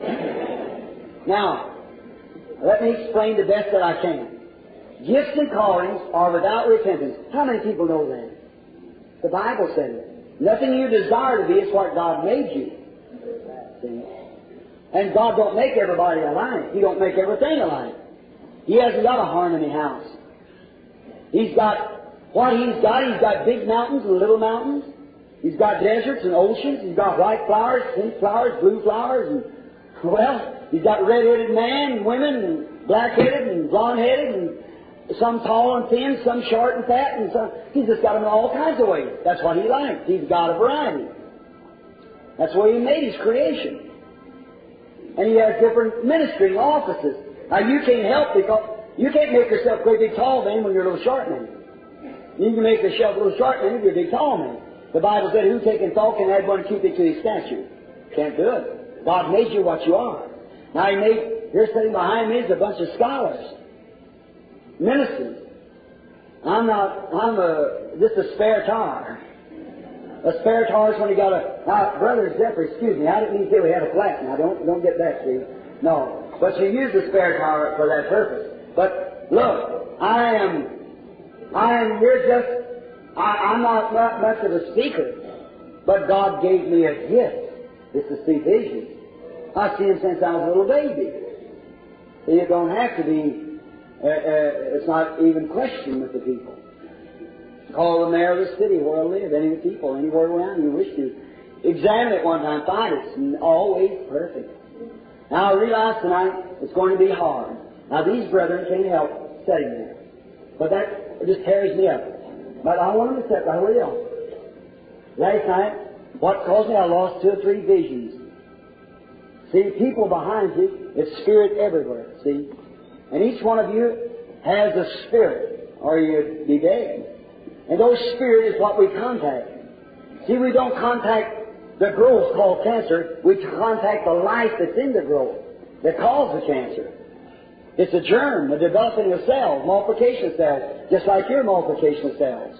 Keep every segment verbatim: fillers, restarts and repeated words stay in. Now, let me explain the best that I can. Gifts and callings are without repentance. How many people know that? The Bible says it. Nothing you desire to be is what God made you. See? And God don't make everybody alike. He don't make everything alike. He hasn't got a harmony house. He's got what he's got. He's got big mountains and little mountains. He's got deserts and oceans. He's got white flowers, pink flowers, blue flowers, and well, he's got red-headed man and women, and black-headed and blonde-headed, and some tall and thin, some short and fat, and some. He's just got them all kinds of ways. That's what he likes. He's got a variety. That's the way he made his creation. And he has different ministering offices. Now, you can't help because you can't make yourself a big tall man when you're a little short man. You can make yourself a little short man if you're a big tall man. The Bible said, who taking thought can add one cubit to his stature? Can't do it. God made you what you are. Now, he made, here sitting behind me is a bunch of scholars, ministers. I'm not, I'm a, just a spare tire. A spare tire is when you got a, now, Brother Zephyr, excuse me, I didn't mean to say we had a flat. Now, don't, don't get that, Steve. No. But you use the spare tire for that purpose. But, look, I am, I am, you're just, I, I'm not, not much of a speaker. But God gave me a gift. It's to see visions. I've seen him since I was a little baby. So you don't have to be, uh, uh, it's not even questioned with the people. Call the mayor of the city where I live, any people, anywhere around you wish to. Examine it one time, find it. It's always perfect. Now, I realize tonight it's going to be hard. Now, these brethren can't help sitting there. But that just tears me up. But I want them to sit right where they are. Last night, what caused me, I lost two or three visions. See, people behind you, it's spirit everywhere, see? And each one of you has a spirit, or you'd be dead. And those spirit is what we contact. See, we don't contact the growth called cancer. We contact the life that's in the growth that causes the cancer. It's a germ, the developing of cells, multiplication of cells, just like your multiplication of cells.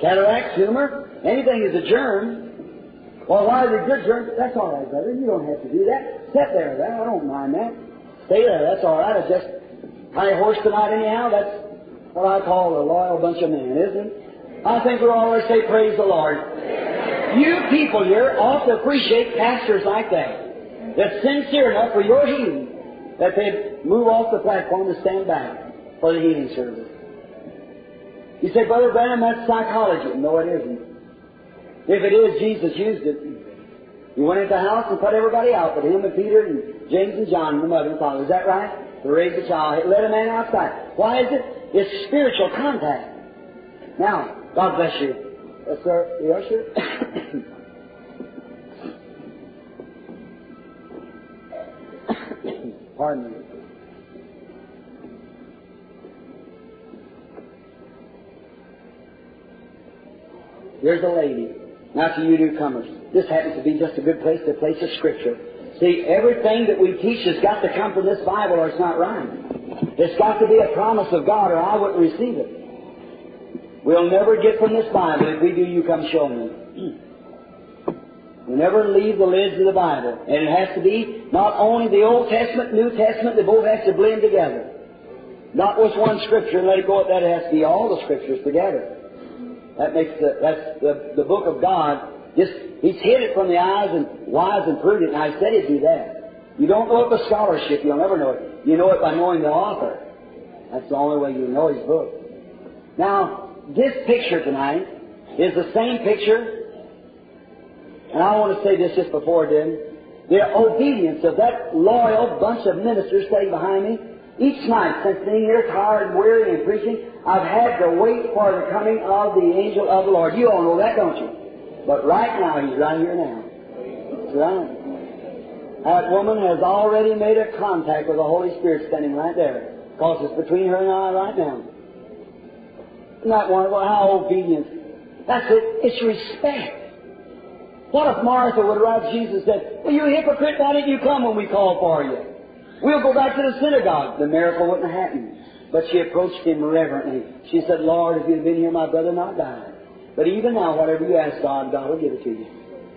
Cataract, tumor, anything is a germ. Well, why is it good germ? That's all right, brother. You don't have to do that. Sit there, there. I don't mind that. Stay there. That's all right. I just high horse tonight anyhow. That's what I call a loyal bunch of men, isn't it? I think we're all going to say, praise the Lord. You people here ought to appreciate pastors like that, that's sincere enough for your healing, that they move off the platform to stand back for the healing service. You say, Brother Branham, that's psychology. No, it isn't. If it is, Jesus used it. He went into the house and put everybody out, but him and Peter and James and John and the mother and father. Is that right? To raise a child, let a man outside. Why is it? It's spiritual contact. Now, God bless you. Yes, sir. The usher. Pardon me. There's a lady. Now to you newcomers. This happens to be just a good place to place a scripture. See, everything that we teach has got to come from this Bible or it's not right. It's got to be a promise of God, or I wouldn't receive it. We'll never get from this Bible. If we do, you come show me. We'll never leave the lids of the Bible. And it has to be not only the Old Testament, New Testament, they both have to blend together. Not just one scripture and let it go at that. It has to be all the scriptures together. That makes the, that's the, the book of God. Just, he's hid it from the eyes and wise and prudent. And I said he'd do that. You don't know it by scholarship. You'll never know it. You know it by knowing the author. That's the only way you know his book. Now, this picture tonight is the same picture, and I want to say this just before then, the obedience of that loyal bunch of ministers sitting behind me. Each night, since being here tired and weary and preaching, I've had to wait for the coming of the angel of the Lord. You all know that, don't you? But right now, he's right here now. He's right. That woman has already made a contact with the Holy Spirit standing right there. Because it's between her and I right now. Isn't that wonderful? How obedient. That's it. It's respect. What if Martha would have Jesus said, well, you hypocrite, why didn't you come when we called for you? We'll go back to the synagogue. The miracle wouldn't have happened. But she approached him reverently. She said, Lord, if you'd been here, my brother not died. But even now, whatever you ask God, God will give it to you.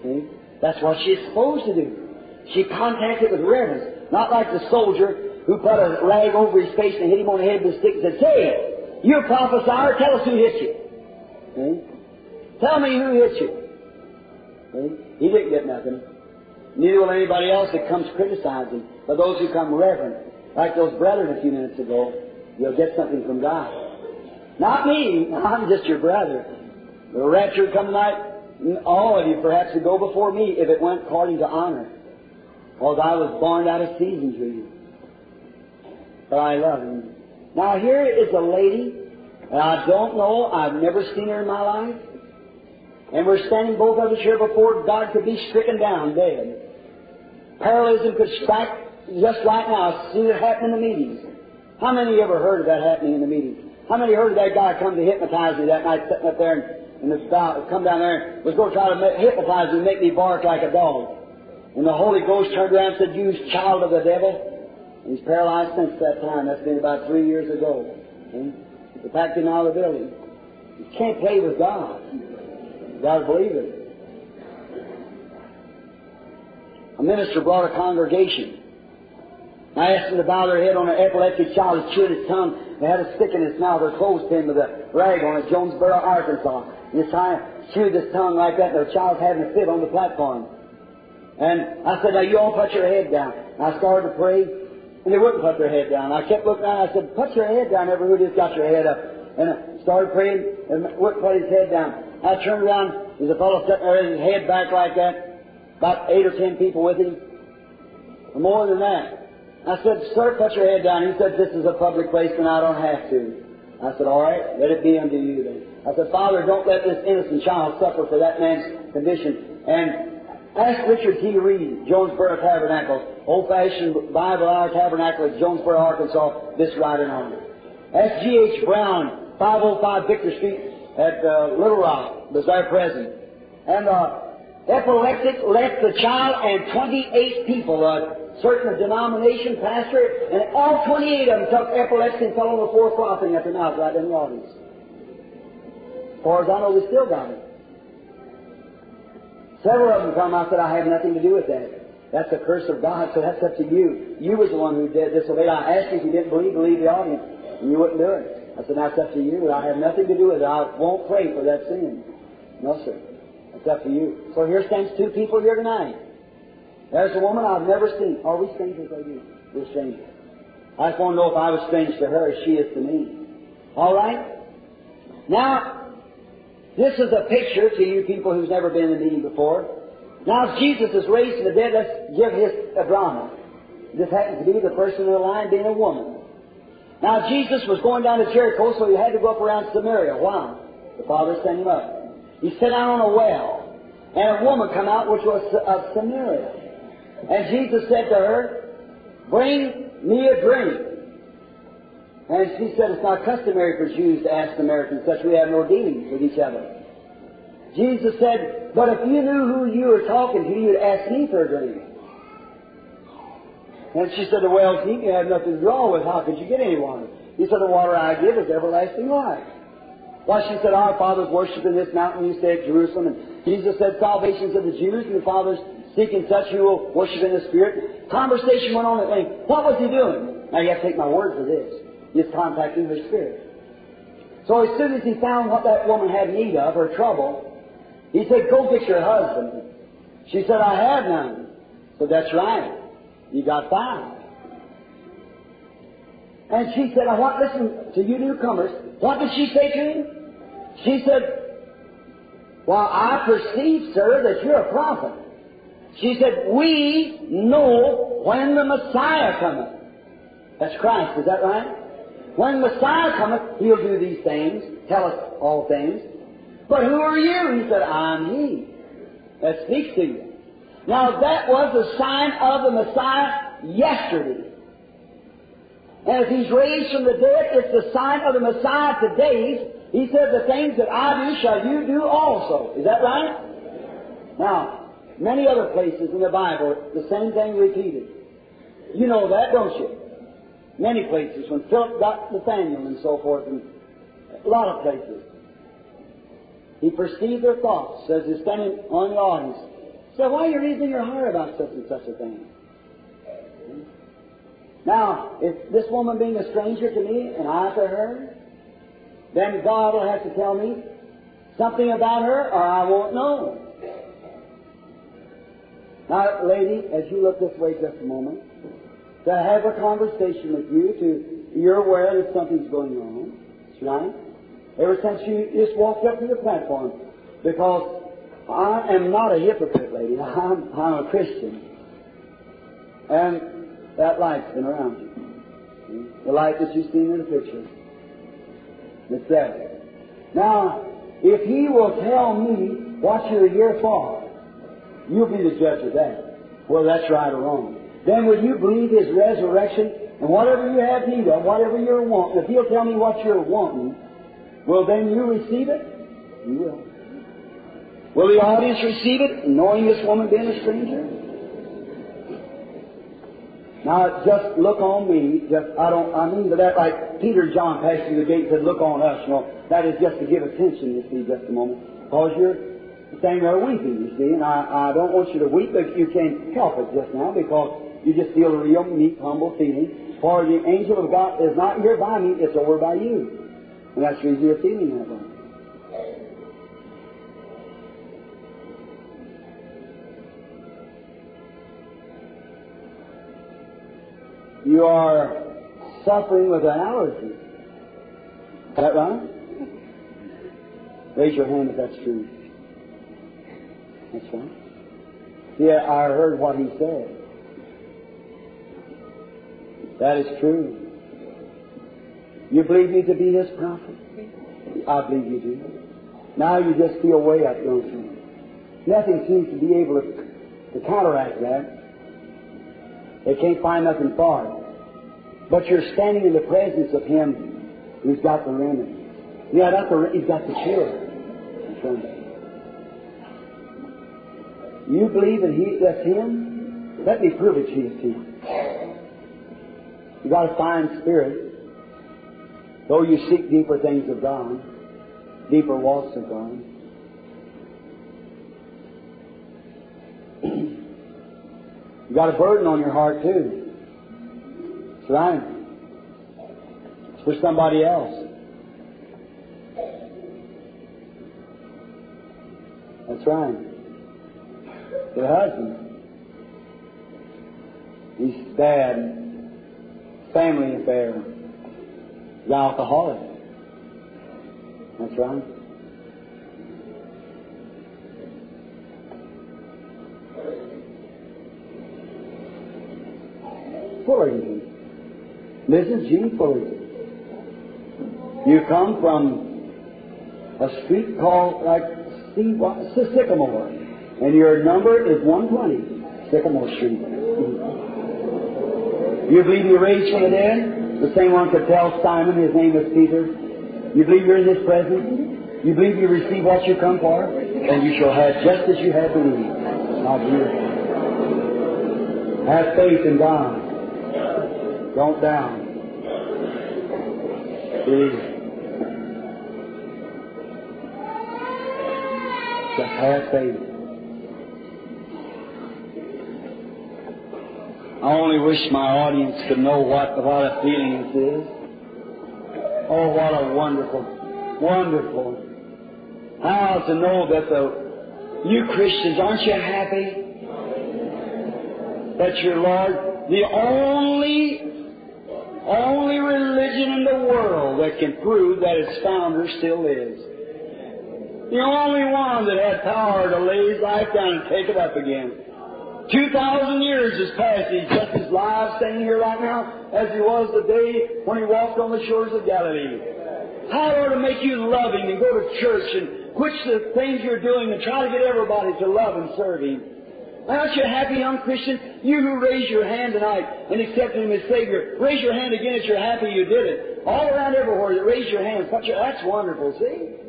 See? That's what she's supposed to do. She contacted with reverence, not like the soldier who put a rag over his face and hit him on the head with a stick and said, "Say, you're a prophesier, tell us who hit you. Hmm? Tell me who hit you." Hmm? He didn't get nothing. Neither will anybody else that comes criticizing. But those who come reverent, like those brethren a few minutes ago, you'll get something from God. Not me. I'm just your brother. The rapture come tonight, all of you perhaps would go before me if it went according to honor. Because I was born out of season to you. But I love him. Now here is a lady, and I don't know, I've never seen her in my life. And we're standing both of us here before God could be stricken down dead. Paralysm could strike just right now. See it happen in the meetings. How many of you ever heard of that happening in the meetings? How many heard of that guy come to hypnotize me that night sitting up there and, and this dog come down there and was going to try to make, hypnotize me and make me bark like a dog? And the Holy Ghost turned around and said, "You child of the devil." And he's paralyzed since that time. That's been about three years ago. He's packed him out of the building. You can't play with God. Gotta believe it. A minister brought a congregation. I asked them to bow their head on an epileptic child who chewed his tongue. They had a stick in his mouth. They closed him with a rag on it, Jonesboro, Arkansas. And this guy chewed his tongue like that, and their child having a fit on the platform. And I said, "Now you all put your head down." And I started to pray, and they wouldn't put their head down. I kept looking at it. I said, "Put your head down. Everybody just got your head up." And I started praying, and wouldn't put his head down. I turned around, there's a fellow sitting there with his head back like that, about eight or ten people with him, or more than that. I said, "Sir, put your head down." He said, "This is a public place and I don't have to." I said, "All right, let it be unto you then." I said, "Father, don't let this innocent child suffer for that man's condition." And ask Richard D. Reed, Jonesboro Tabernacle, old-fashioned Bible Hour Tabernacle at Jonesboro, Arkansas, this right in honor. Ask G H. Brown, five oh five Victor Street, at uh, Little Rock, was there present. And uh, epileptic left the child and twenty-eight people, a certain denomination, pastor, and all twenty-eight of them took epilepsy and fell on the floor frothing at the mouth right in the audience. As far as I know, we still got it. Several of them come out and said, "I have nothing to do with that. That's the curse of God, so that's up to you. You was the one who did this. I asked you if you didn't believe, believe the audience, and you wouldn't do it." I said, "That's up to you. I have nothing to do with it. I won't pray for that sin." "No, sir. That's up to you." So here stands two people here tonight. There's a woman I've never seen. Are we strangers like you? We're strangers. I just want to know if I was strange to her as she is to me. All right? Now, this is a picture to you people who's never been in a meeting before. Now, if Jesus is raised from the dead, let's give his a drama. This happens to be the person in the line being a woman. Now, Jesus was going down to Jericho, so he had to go up around Samaria. Why? The Father sent him up. He sat down on a well, and a woman come out, which was of Samaria. And Jesus said to her, "Bring me a drink." And she said, "It's not customary for Jews to ask Samaritans, such we have no dealings with each other." Jesus said, "But if you knew who you were talking to, you'd ask me for a drink." And she said, "The well, King, you have nothing wrong with. How could you get any water?" He said, "The water I give is everlasting life." Well, she said, "Our fathers worship in this mountain, you stay at Jerusalem." And Jesus said, "Salvation's of the Jews, and the fathers seeking such who will worship in the Spirit." Conversation went on at length. What was he doing? Now, you have to take my word for this. He's contacting her spirit. So as soon as he found what that woman had need of, her trouble, he said, "Go get your husband." She said, "I have none." So that's right. You got five. And she said, "I want to listen to you newcomers." What did she say to him? She said, "Well, I perceive, sir, that you're a prophet." She said, "We know when the Messiah cometh." That's Christ, is that right? "When Messiah cometh, he'll do these things, tell us all things. But who are you?" He said, "I'm he that speaks to you." Now, that was the sign of the Messiah yesterday. And if he's raised from the dead, it's the sign of the Messiah today. He said, "The things that I do shall you do also." Is that right? Now, many other places in the Bible, the same thing repeated. You know that, don't you? Many places, when Philip got Nathaniel and so forth, and a lot of places. He perceived their thoughts, says he's standing on the audience. So why are you reasoning your heart about such and such a thing? Now, if this woman being a stranger to me and I to her, then God will have to tell me something about her or I won't know. Now, lady, as you look this way just a moment, to have a conversation with you, to you're aware that something's going on, right? Ever since you just walked up to the platform, because I am not a hypocrite, lady. I'm, I'm a Christian. And that light's been around you. The light that you've seen in the picture. It's there. Now, if he will tell me what you're here for, you'll be the judge of that, whether that's right or wrong. Then will you believe his resurrection, and whatever you have need of, whatever you're wanting, if he'll tell me what you're wanting, will then you receive it? You will. Will the audience receive it, knowing this woman being a stranger? Now, just look on me. Just I don't. I mean by that, like Peter and John passed through the gate and said, "Look on us." You know, that is just to give attention. You see, just a moment, because you're standing there weeping. You see, and I, I don't want you to weep, but you can't help it just now because you just feel a real meek, humble feeling. For the angel of God is not here by me; it's over by you, and that's the reason you're feeling that way. You are suffering with an allergy. Is that right? Raise your hand if that's true. That's right. Yeah, I heard what he said. That is true. You believe me to be his prophet? I believe you do. Now you just feel way up, don't you? Nothing seems to be able to, to counteract that. They can't find nothing for it. But you're standing in the presence of him who's got the remedy. Yeah, that's the, he's got the cure. You believe that he, that's him? Let me prove it to you, Steve. You've got a fine spirit. Though you seek deeper things of God, deeper walks of God. You got a burden on your heart too. That's right. It's for somebody else. That's right. Your husband. He's bad. Family affair. He's an alcoholic. That's right. Foley. Missus Gene Foley. You come from a street called, like, C- C- Sycamore, and your number is one twenty, Sycamore Street. You believe you raised from the dead? The same one could tell Simon, his name is Peter. You believe you're in his presence? You believe you receive what you come for? And you shall have just as you have believed. Now, beautiful. Have faith in God. Don't down. Believe. Just have faith. I only wish my audience could know what, what a feeling this is. Oh, what a wonderful, wonderful. How to know that the, you Christians, aren't you happy that your Lord, the only Only religion in the world that can prove that its founder still is. The only one that had power to lay his life down and take it up again. Two thousand years has passed. He's just as live standing here right now as he was the day when he walked on the shores of Galilee. How ought to make you loving and go to church and quit the things you're doing and try to get everybody to love and serve him. Aren't you happy, young Christian? You who raised your hand tonight and accepted Him as Savior, raise your hand again if you're happy you did it. All around everywhere, you raise your hand. That's wonderful, see?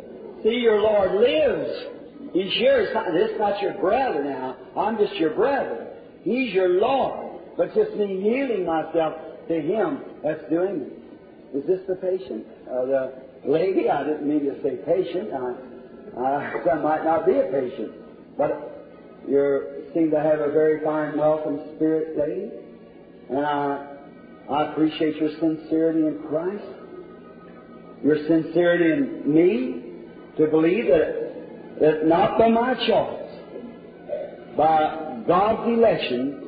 See, your Lord lives. He's yours. It's not your brother now. I'm just your brother. He's your Lord. But just me yielding myself to Him, that's doing it. Is this the patient? Uh, the lady? I didn't mean to say patient. I, I, I might not be a patient. But you're seem to have a very fine, welcome spirit today. And I, I appreciate your sincerity in Christ, your sincerity in me, to believe that, that not by my choice, by God's election,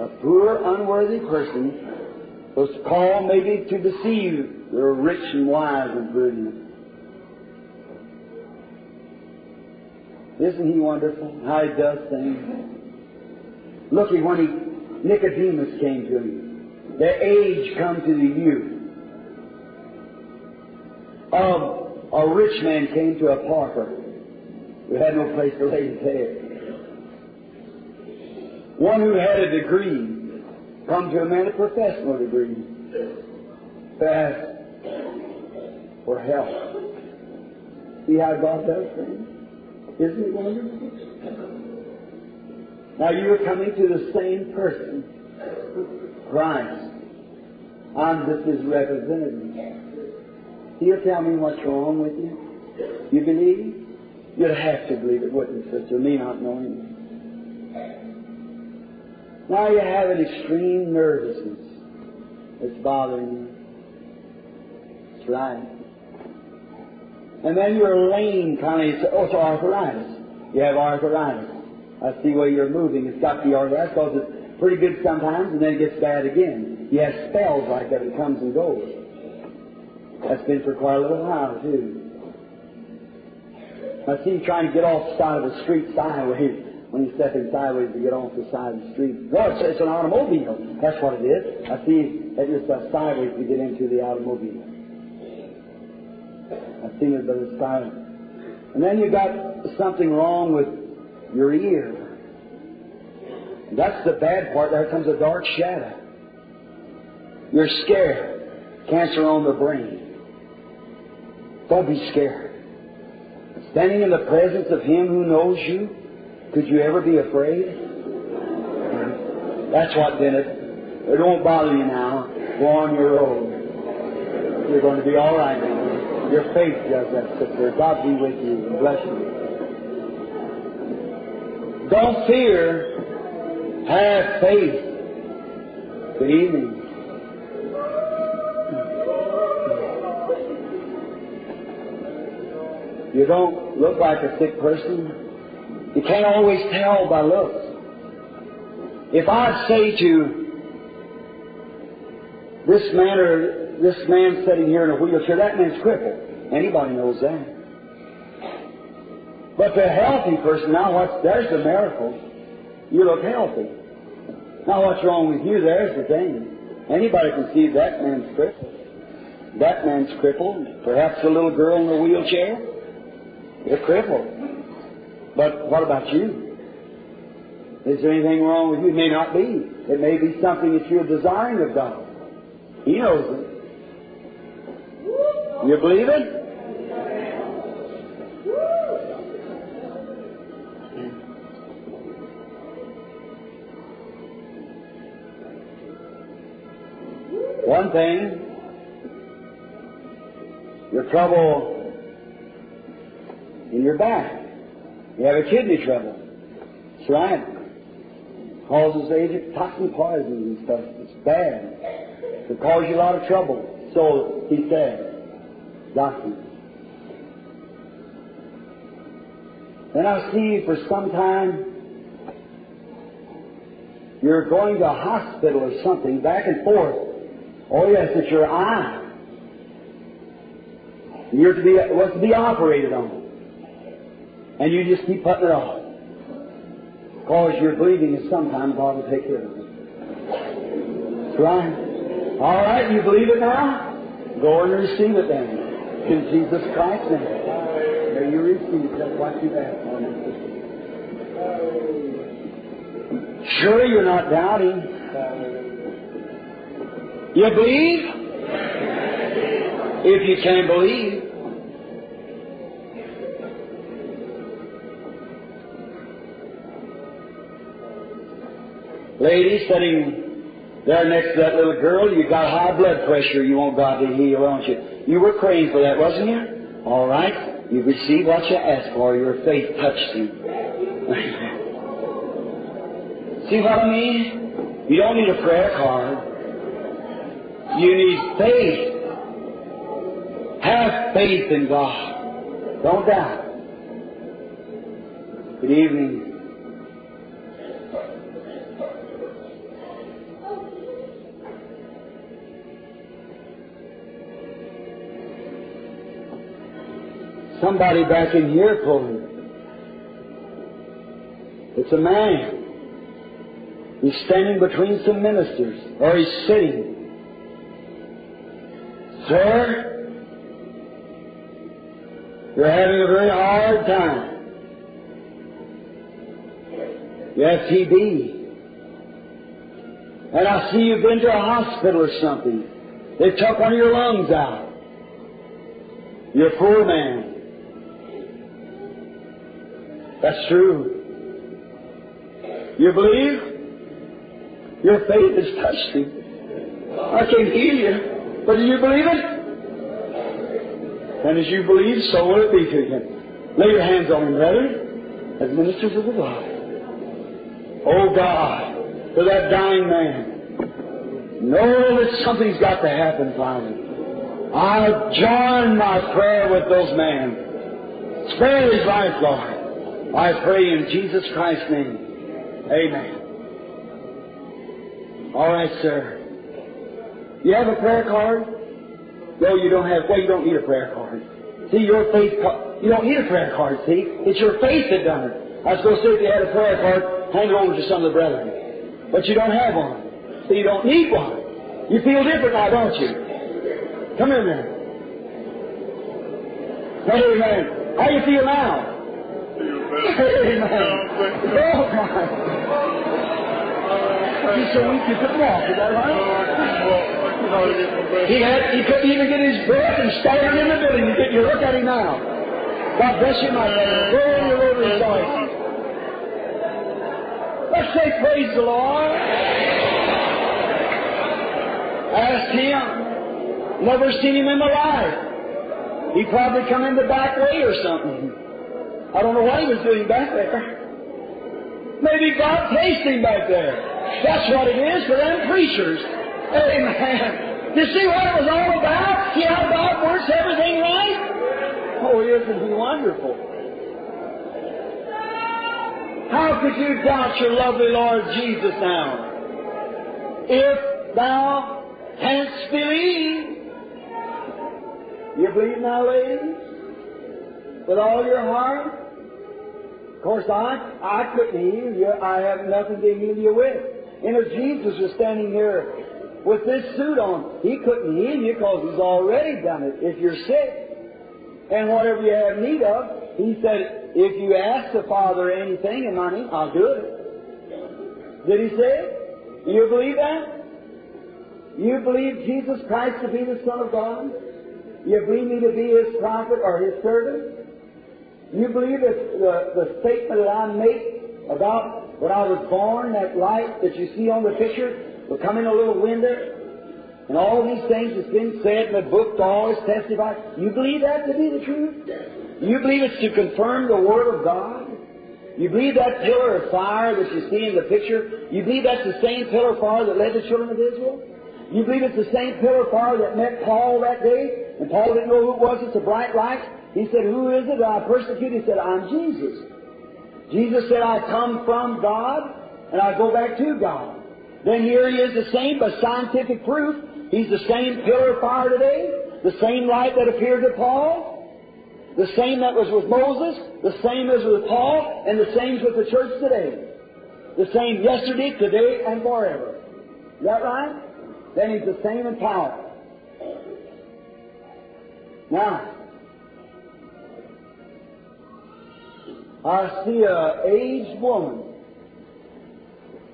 a poor, unworthy person was called maybe to deceive the rich and wise and prudent. Isn't he wonderful how he does things? Look at when he, Nicodemus came to him. Their age come to the youth. Um, a rich man came to a pauper who had no place to lay his head. One who had a degree come to a man, a professional degree, to ask for help. See how God does things? Isn't it wonderful? Now you're coming to the same person, Christ. I'm just his representative. He'll tell me what's wrong with you. You believe? You'd have to believe it, wouldn't you, sister? Me not knowing you. Now you have an extreme nervousness that's bothering you. That's right. And then you're lame, kind of, oh, it's arthritis. You have arthritis. I see where you're moving. It's got the arthritis because it's pretty good sometimes and then it gets bad again. You have spells like that. It comes and goes. That's been for quite a little while, too. I see you trying to get off the side of the street sideways. When you step in sideways, you get off the side of the street. No, it's, it's an automobile. That's what it is. I see that you're sideways to get into the automobile. I've seen it by the side. And then you got something wrong with your ear. That's the bad part. There comes a dark shadow. You're scared. Cancer on the brain. Don't be scared. Standing in the presence of Him who knows you, could you ever be afraid? That's what did it. It won't bother you now. Go on your own. You're going to be all right now. Your faith does that, sister. God be with you and bless you. Don't fear. Have faith. Good evening. You don't look like a sick person. You can't always tell by looks. If I say to you, this man or this man sitting here in a wheelchair, that man's crippled. Anybody knows that. But the healthy person, now what's, there's the miracle. You look healthy. Now what's wrong with you? There's the thing. Anybody can see that man's crippled. That man's crippled. Perhaps a little girl in a wheelchair. You're crippled. But what about you? Is there anything wrong with you? It may not be. It may be something that you're desiring of God. He knows it. You believe it? One thing, your trouble in your back. You have a kidney trouble. That's right. Causes agent toxin poisons and stuff. It's bad. It causes you a lot of trouble. So he said. Doctrine. Then I see for some time you're going to a hospital or something, back and forth. Oh yes, it's your eye. You're to be what's to be operated on. And you just keep putting it off. Because your bleeding is sometimes God will take care of it. Right? All right, you believe it now? Go and receive it then. In Jesus Christ's name. May you receive that what you've asked for. Sure, you're not doubting. You believe? If you can believe. Lady sitting there next to that little girl, you got high blood pressure. You want God to heal, won't you? You were praying for that, wasn't you? All right. You received what you asked for. Your faith touched you. See what I mean? You don't need a prayer card. You need faith. Have faith in God. Don't doubt. Good evening. Somebody back in here pulling it. It's a man. He's standing between some ministers, or he's sitting. Sir, you're having a very hard time. You have T B. And I see you've been to a hospital or something. They took one of your lungs out. You're a poor man. That's true. You believe? Your faith has touched you. I can heal you. But do you believe it? And as you believe, so will it be to you. Lay your hands on him, brethren, as ministers of the Lord. Oh, God, for that dying man. Know that something's got to happen finally. I'll join my prayer with those men. Spare his life, Lord. I pray in Jesus Christ's name. Amen. All right, sir. You have a prayer card? No, you don't have. Well, you don't need a prayer card. See, your faith. You don't need a prayer card, see? It's your faith that done it. I was going to say if you had a prayer card, hand it over to some of the brethren. But you don't have one. So you don't need one. You feel different now, don't you? Come in there. Amen. How do you feel now? Amen. Oh, God. He's so weak he couldn't walk. Is that right? He, had, he couldn't even get his breath and staggered in the building. You look at him now. God bless you, my brother. Glory, glory, glory. Let's say praise the Lord. Ask him. Never seen him in my life. He probably come in the back way or something. I don't know what he was doing back there. Maybe God placed him back there. That's what it is for them preachers. Amen. You see what it was all about? See how God works everything right? Oh, isn't he wonderful? How could you doubt your lovely Lord Jesus now? If thou canst believe. You believe now, ladies? With all your heart? Of course, I, I couldn't heal you. I have nothing to heal you with. And if Jesus was standing here with this suit on, he couldn't heal you because he's already done it if you're sick. And whatever you have need of, he said, if you ask the Father anything in my name, I'll do it. Did he say it? Do you believe that? You believe Jesus Christ to be the Son of God? You believe me to be His prophet or His servant? You believe that the, the statement that I make about when I was born, that light that you see on the picture will come in a little window, and all these things that's been said in the book to always testify. You believe that to be the truth? You believe it's to confirm the Word of God? You believe that pillar of fire that you see in the picture? You believe that's the same pillar of fire that led the children of Israel? You believe it's the same pillar of fire that met Paul that day? And Paul didn't know who it was. It's a bright light. He said, who is it that I persecute? He said, I'm Jesus. Jesus said, I come from God, and I go back to God. Then here he is the same, but scientific proof. He's the same pillar of fire today. The same light that appeared to Paul. The same that was with Moses, the same as with Paul, and the same with the church today. The same yesterday, today, and forever. Is that right? Then he's the same in power. Now, I see an aged woman.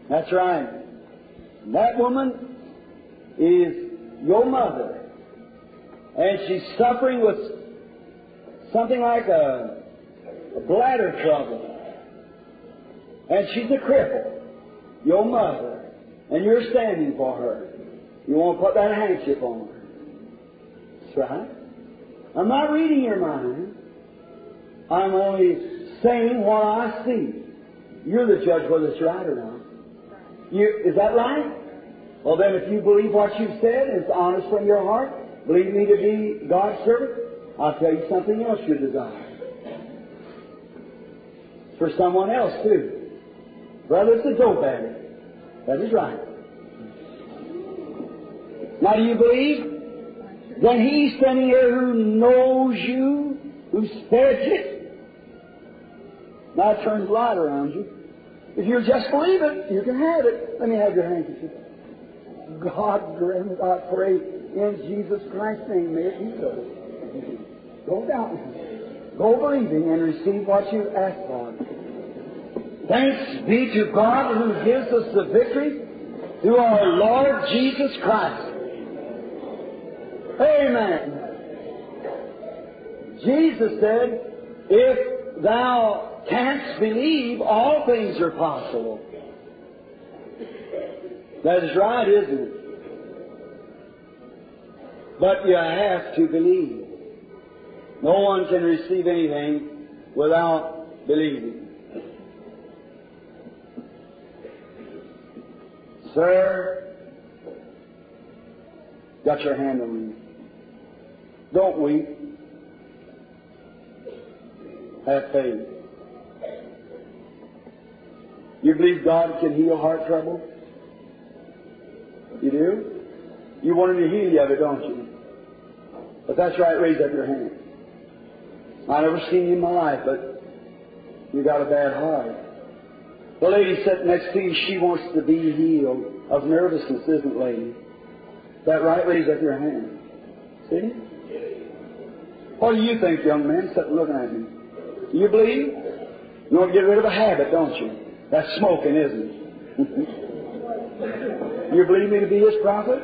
That's right. And that woman is your mother. And she's suffering with something like a, a bladder trouble. And she's a cripple, your mother, and you're standing for her. You want to put that handkerchief on her. That's right. I'm not reading your mind. I'm only saying what I see. You're the judge whether it's right or not. You, is that right? Well, then, if you believe what you've said is honest from your heart, believe me to be God's servant, I'll tell you something else you desire. For someone else, too. Brother, it's a dope addict. That is right. Now, do you believe? Then He's standing here who knows you, who spares you. Now it turns light around you. If you just believe it, you can have it. Let me have your handkerchief. God, grant, I pray in Jesus Christ's name, may it be so. Go down. Go believing and receive what you asked for. Thanks be to God who gives us the victory through our Lord Jesus Christ. Amen. Jesus said, if thou canst believe, all things are possible. That is right, isn't it? But you have to believe. No one can receive anything without believing. Sir, got your hand on me. Don't weep. Have faith. You believe God can heal heart trouble? You do? You want Him to heal you of it, don't you? If that's right, raise up your hand. I never seen you in my life, but you got a bad heart. The lady sitting next to you, she wants to be healed of nervousness, isn't lady? Is that right? Raise up your hand. See? What do you think, young man? Sitting looking at me. Do you believe? You want to get rid of a habit, don't you? That's smoking, isn't it? You believe me to be His prophet?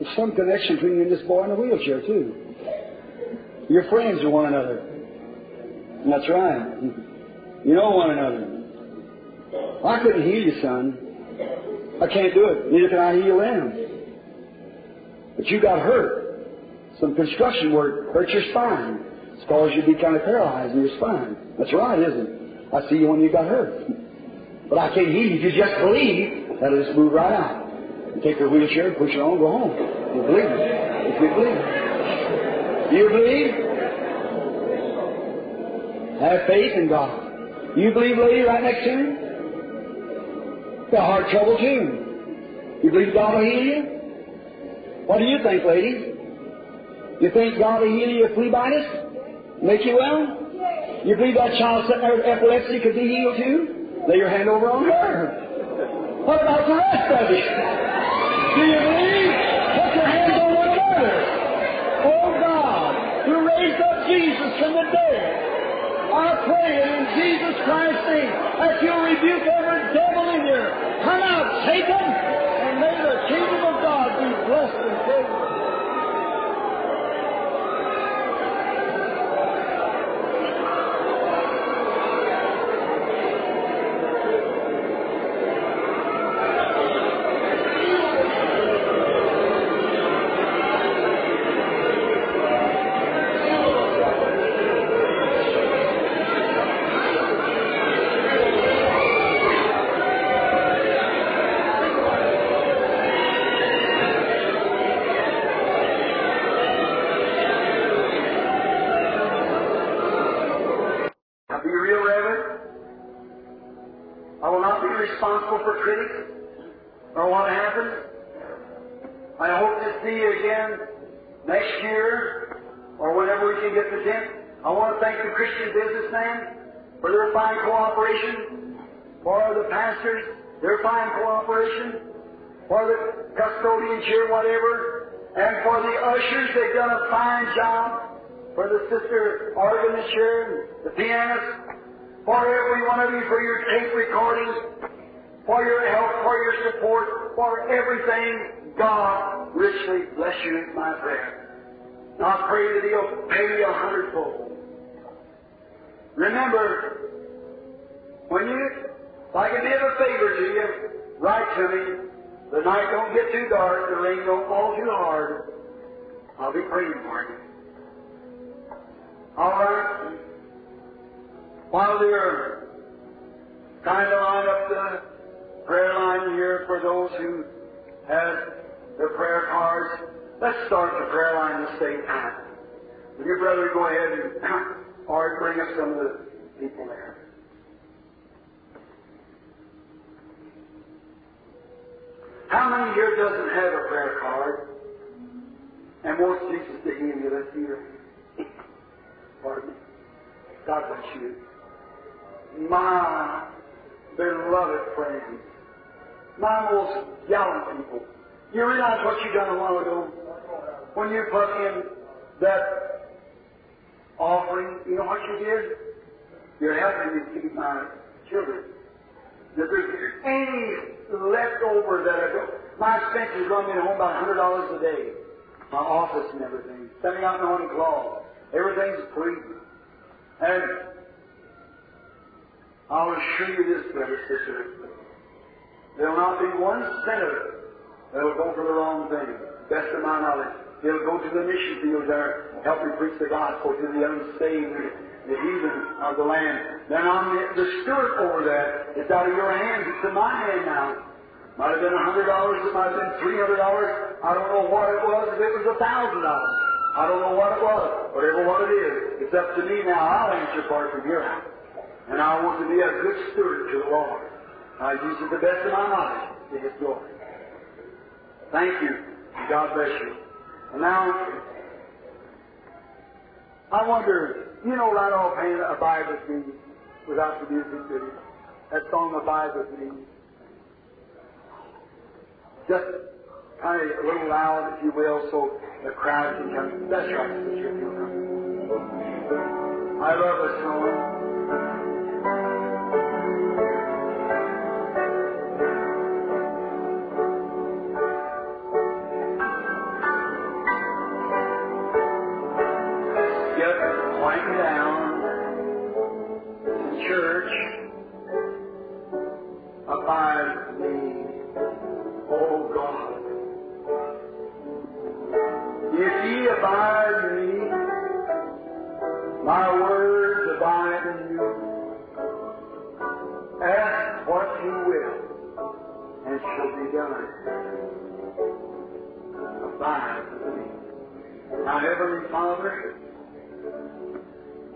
There's some connection between you and this boy in a wheelchair, too. You're friends with one another. And that's right. You know one another. I couldn't heal you, son. I can't do it. Neither can I heal them. But you got hurt. Some construction work hurt your spine. It's caused you to be kind of paralyzed in your spine. That's right, isn't it? I see you when you got hurt. But I can't heal you. If you just believe, that'll just move right out. You take your wheelchair and push it on and go home. You believe it. If you believe it. Do you believe? Have faith in God. You believe, lady, right next to me? You've got heart trouble, too. You believe God will heal you? What do you think, ladies? You think God will heal your phlebitis? Make you well? You believe that child sitting there with epilepsy could be healed too? Lay your hand over on her. What about the rest of you? Do you believe? Put your hands on one another. Oh God, who raised up Jesus from the dead, I pray in Jesus Christ's name that You'll rebuke every devil in here. Come out, Satan, and may the kingdom of God be blessed. Sister organist here, the pianist, for every one of you, for your tape recordings, for your help, for your support, for everything. God richly bless you in my prayer. And I pray that He'll pay you a hundredfold. Remember, when you, if I can give a favor to you, write to me. The night don't get too dark, the rain don't fall too hard. I'll be praying for you. All right. While we are trying to line up the prayer line here for those who have their prayer cards, let's start the prayer line at the same time. Would your brother go ahead and or bring us some of the people there? How many here doesn't have a prayer card and wants Jesus to heal you this year? Pardon me. God bless you. My beloved friends, my most gallant people, you realize what you done a while ago? When you put in that offering, you know what you did? You're helping me keep my children. That there's any left over that I don't. My expenses run me home about a hundred dollars a day. My office and everything. Sending out no one clause. Everything's free. And I'll assure you this, brother, sister. There'll not be one cent of it that'll go for the wrong thing. Best of my knowledge. It'll go to the mission field there, helping preach the gospel to the unsaved, the heathen of the land. Then I'm the, the steward over that. It's out of your hands. It's in my hand now. Might have been a hundred dollars. It might have been three hundred dollars. I don't know what it was. If it was a thousand dollars, I don't know what it was. Whatever what it is, it's up to me now. I'll answer for it from here out. And I want to be a good steward to the Lord. I use it the best of my knowledge to His glory. Thank you. God bless you. And now, I wonder. You know, right offhand, Abide With Me, without the music video. That song, Abide With Me. Just kind of a little loud, if you will, so the crowd can come. That's right, sister. I love this song. Church, abide with me, oh God. If ye abide in me, my words abide in you. Ask what you will, and it shall be done. Abide with me. Now, Heavenly Father,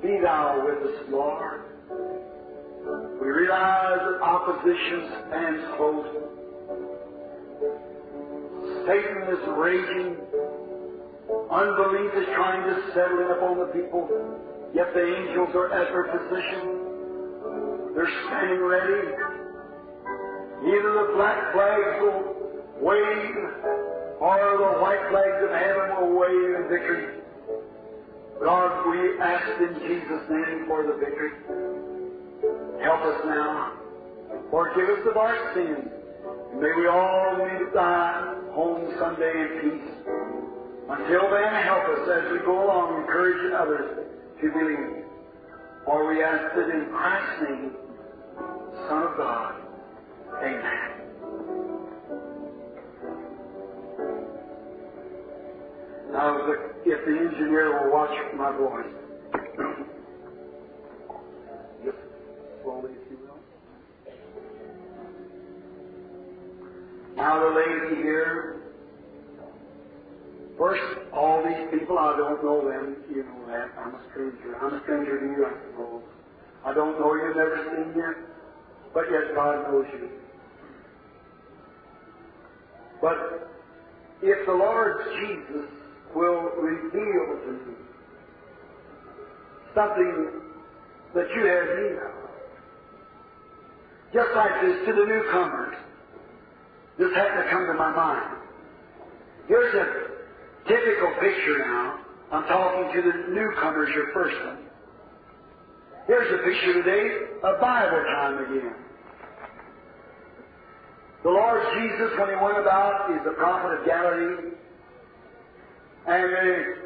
be thou with us, Lord. We realize that opposition stands close. Satan is raging. Unbelief is trying to settle in upon the people. Yet the angels are at their position. They're standing ready. Either the black flags will wave, or the white flags of heaven will wave in victory. Lord, we ask in Jesus' name for the victory. Help us now. Forgive us of our sins. And may we all meet at thy home someday in peace. Until then, help us as we go along, encouraging others to believe. For we ask it in Christ's name, Son of God. Amen. Now, if the engineer will watch my voice. Slowly, if you will. Now the lady here, first, all these people, I don't know them. You know that. I'm a stranger. I'm a stranger to you, I suppose. I don't know you, never seen you, but yet God knows you. But if the Lord Jesus will reveal to you something that you have need of, just like this, to the newcomers, this had to come to my mind. Here's a typical picture now. I'm talking to the newcomers, your first one. Here's a picture today of Bible time again. The Lord Jesus, when He went about, He's the prophet of Galilee, and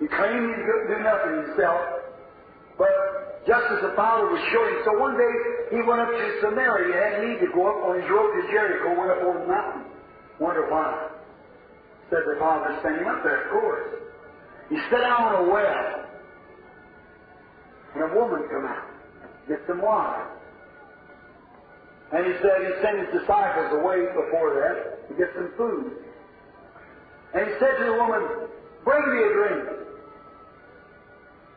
He, he claimed He couldn't do nothing Himself, but just as the Father was showing. So one day, He went up to Samaria, had need to go up on His road to Jericho, went up over the mountain. Wonder why. said the father saying, up there, of course. He sat down on a well, and a woman come out, get some water. And he said he sent his disciples away before that to get some food. And he said to the woman, bring me a drink.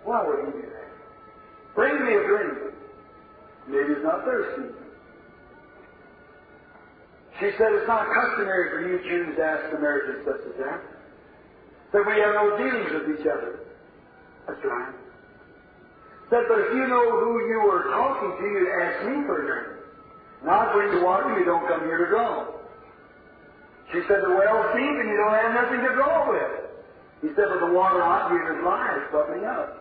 Why would he do that? Bring me a drink. Maybe he's not thirsty. She said, it's not customary for you Jews to ask Samaritans such as that. That we have no dealings with each other. That's right. Said, but if you know who you were talking to, you'd ask me for a drink. Not when you water, you don't come here to draw. She said, the well's deep and you don't have nothing to draw with. He said, but the water I give is mine, it's bubbling up.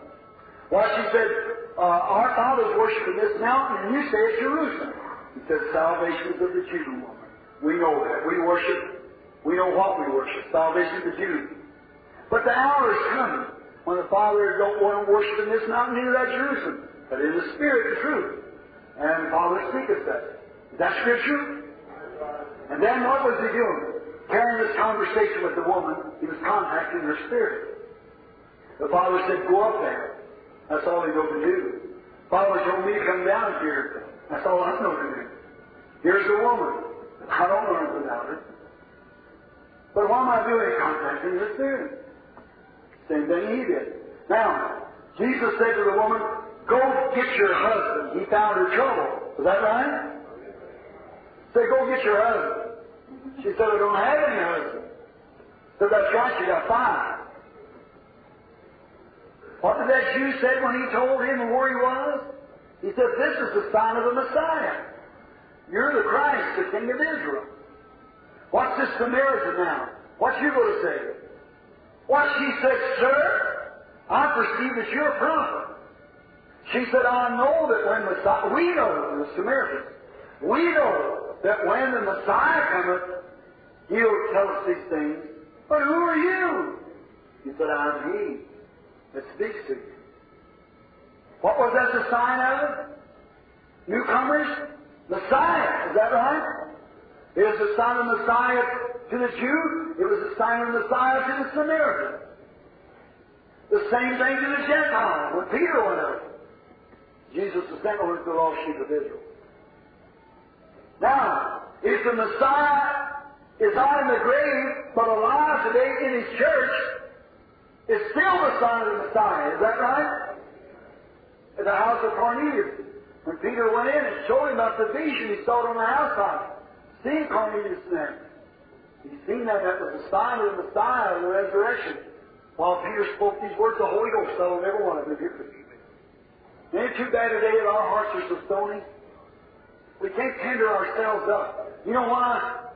Well, she said, uh, our fathers worship in this mountain, and you say it's Jerusalem. He said, salvation is of the Jew woman. We know that. We worship. We know what we worship. Salvation is the Jew. But the hour is coming when the fathers don't want to worship in this mountain, neither at Jerusalem, but in the Spirit, the truth. And the Father speaketh that. Is that Scripture? And then what was he doing? Carrying this conversation with the woman, he was contacting her spirit. The Father said, go up there. That's all he's going to do. The Father told me to come down here. That's all I know to do. Here's the woman. I don't learn without her. But why am I doing contacting her spirit? Same thing he did. Now, Jesus said to the woman, go get your husband. He found her trouble. Is that right? He said, go get your husband. She said, I don't have any husband. So that's right, she got five. What did that Jew say when he told him where he was? He said, this is the sign of the Messiah. You're the Christ, the King of Israel. What's this Samaritan now? What's you going to say? What she said, sir, I perceive that you're a prophet. She said, I know that when Messiah, we know the Samaritans, we know that when the Messiah cometh, he'll tell us these things. But who are you? He said, I'm he that speaks to you. What was that the sign of it? Newcomers? Messiah. Is that right? It was the sign of Messiah to the Jew. It was the sign of Messiah to the Samaritan. The same thing to the Gentiles when Peter went up. Jesus was sent over to the lost sheep of Israel. Now, if the Messiah is not in the grave, but alive today in His church, it's still the sign of the Messiah. Is that right? At the house of Cornelius, when Peter went in and showed him about the vision he saw it on the housetop, seeing Cornelius there, he's seen that that was the sign of the Messiah in the resurrection. While Peter spoke these words, the Holy Ghost fell on every one of them. Ain't it too bad today that our hearts are so stony? We can't tender ourselves up. You know why?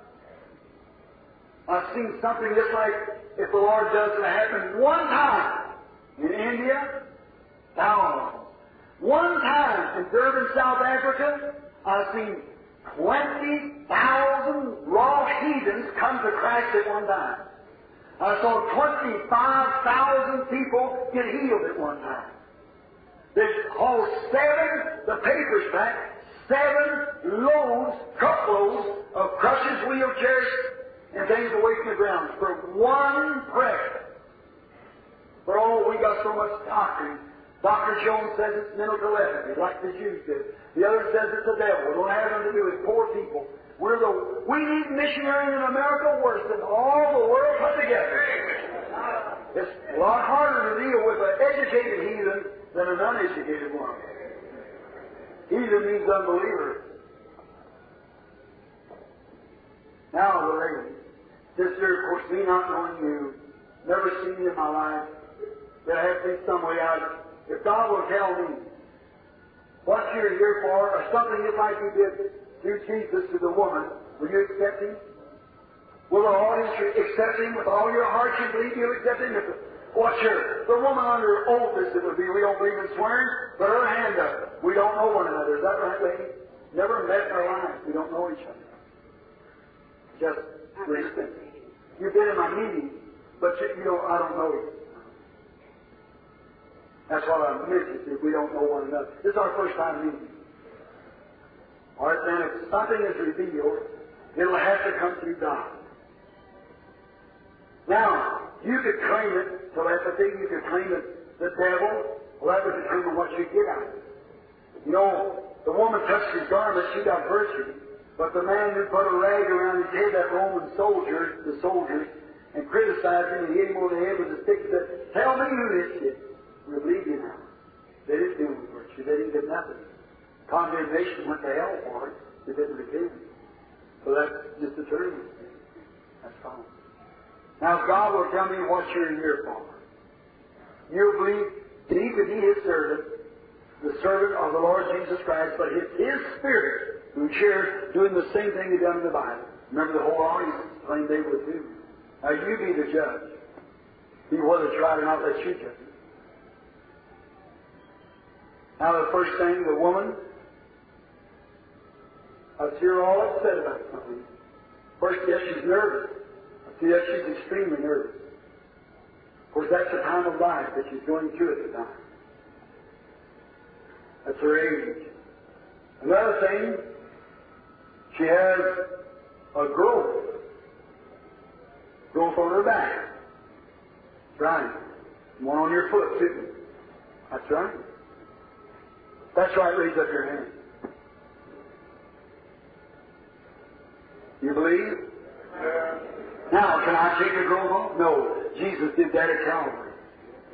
I've seen something just like if the Lord doesn't happen one time in India, thousands. One time in Durban, South Africa, I've seen twenty thousand raw heathens come to Christ at one time. I saw twenty-five thousand people get healed at one time. This whole seven, the papers back, Seven loads, truckloads of crutches, wheelchairs, and things away from the ground for one prayer. But oh, we got so much doctrine. Doctor Jones says it's mental telepathy, like the Jews did. The other says it's the devil. It don't have nothing to do with poor people. We're the we need missionaries in America worse than all the world put together. It's a lot harder to deal with an educated heathen than an uneducated one. Heathen means unbeliever. Now, ladies, sister, of course, me not knowing you, never seen you in my life, that I have to think some way out. If God will tell me what you're here for, or something just like you did through Jesus to the woman, will you accept Him? Will the audience accept Him with all your heart? You believe you'll accept Him? Watch her. The woman under oath, as it would be, we don't believe in swearing, but her hand up. We don't know one another. Is that right, lady? Never met in our lives. We don't know each other. Just listen. You've been in my meeting, but you, you know, I don't know you. That's what I'm missing. We don't know one another. This is our first time meeting. All right, then, if something is revealed, it'll have to come through God. Now, you could claim it, telepathy, you could claim it, the devil, well, that was the truth of what you get out of it. You know, the woman touched his garment, she got virtue. But the man who put a rag around his head, that Roman soldier, the soldiers, and criticized him and hit him over the head with a stick and said, "Tell me who this is." We believe you now. They didn't do any virtue. They didn't get nothing. Condemnation went to hell for it. They didn't repent. So that's just a turn. That's fine. Now, God will tell me what you're here for. You'll believe that he could be his servant, the servant of the Lord Jesus Christ, but it's his spirit who shares doing the same thing he done in the Bible. Remember the whole audience claimed they would do. Now you be the judge. He was a trial and not let you judge. Now the first thing, the woman, I see her all upset about something. First, yes, she's nervous. I see that she's extremely nervous. Of course, that's the time of life that she's going through at the time. That's her age. Another thing, she has a growth, growth on her back. That's right. One on your foot, too. That's right. That's right, raise up your hand. You believe? Yeah. Now, can I take the growth off? No. Jesus did that at Calvary.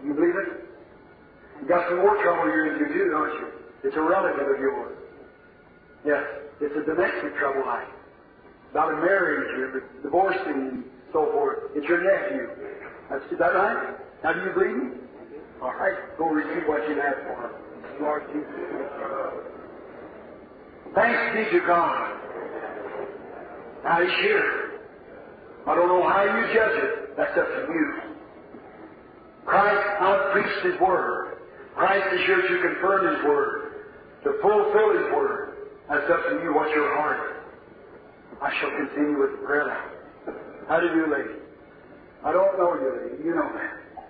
You believe it? You've got some more trouble here than you do, don't you? It's a relative of yours. Yes. It's a domestic trouble life. Not a marriage or divorcing and so forth. It's your nephew. That's, is that right? Now do you believe me? All right. Go receive what you have for her. Lord Jesus. Thanks be to God. Now he's here. I don't know how you judge it. That's up to you. Christ outpreached his word. Christ is here to confirm his word. To fulfill his word. That's up to you. What's your heart? I shall continue with prayer now. How do you, lady? I don't know you, lady. You know that.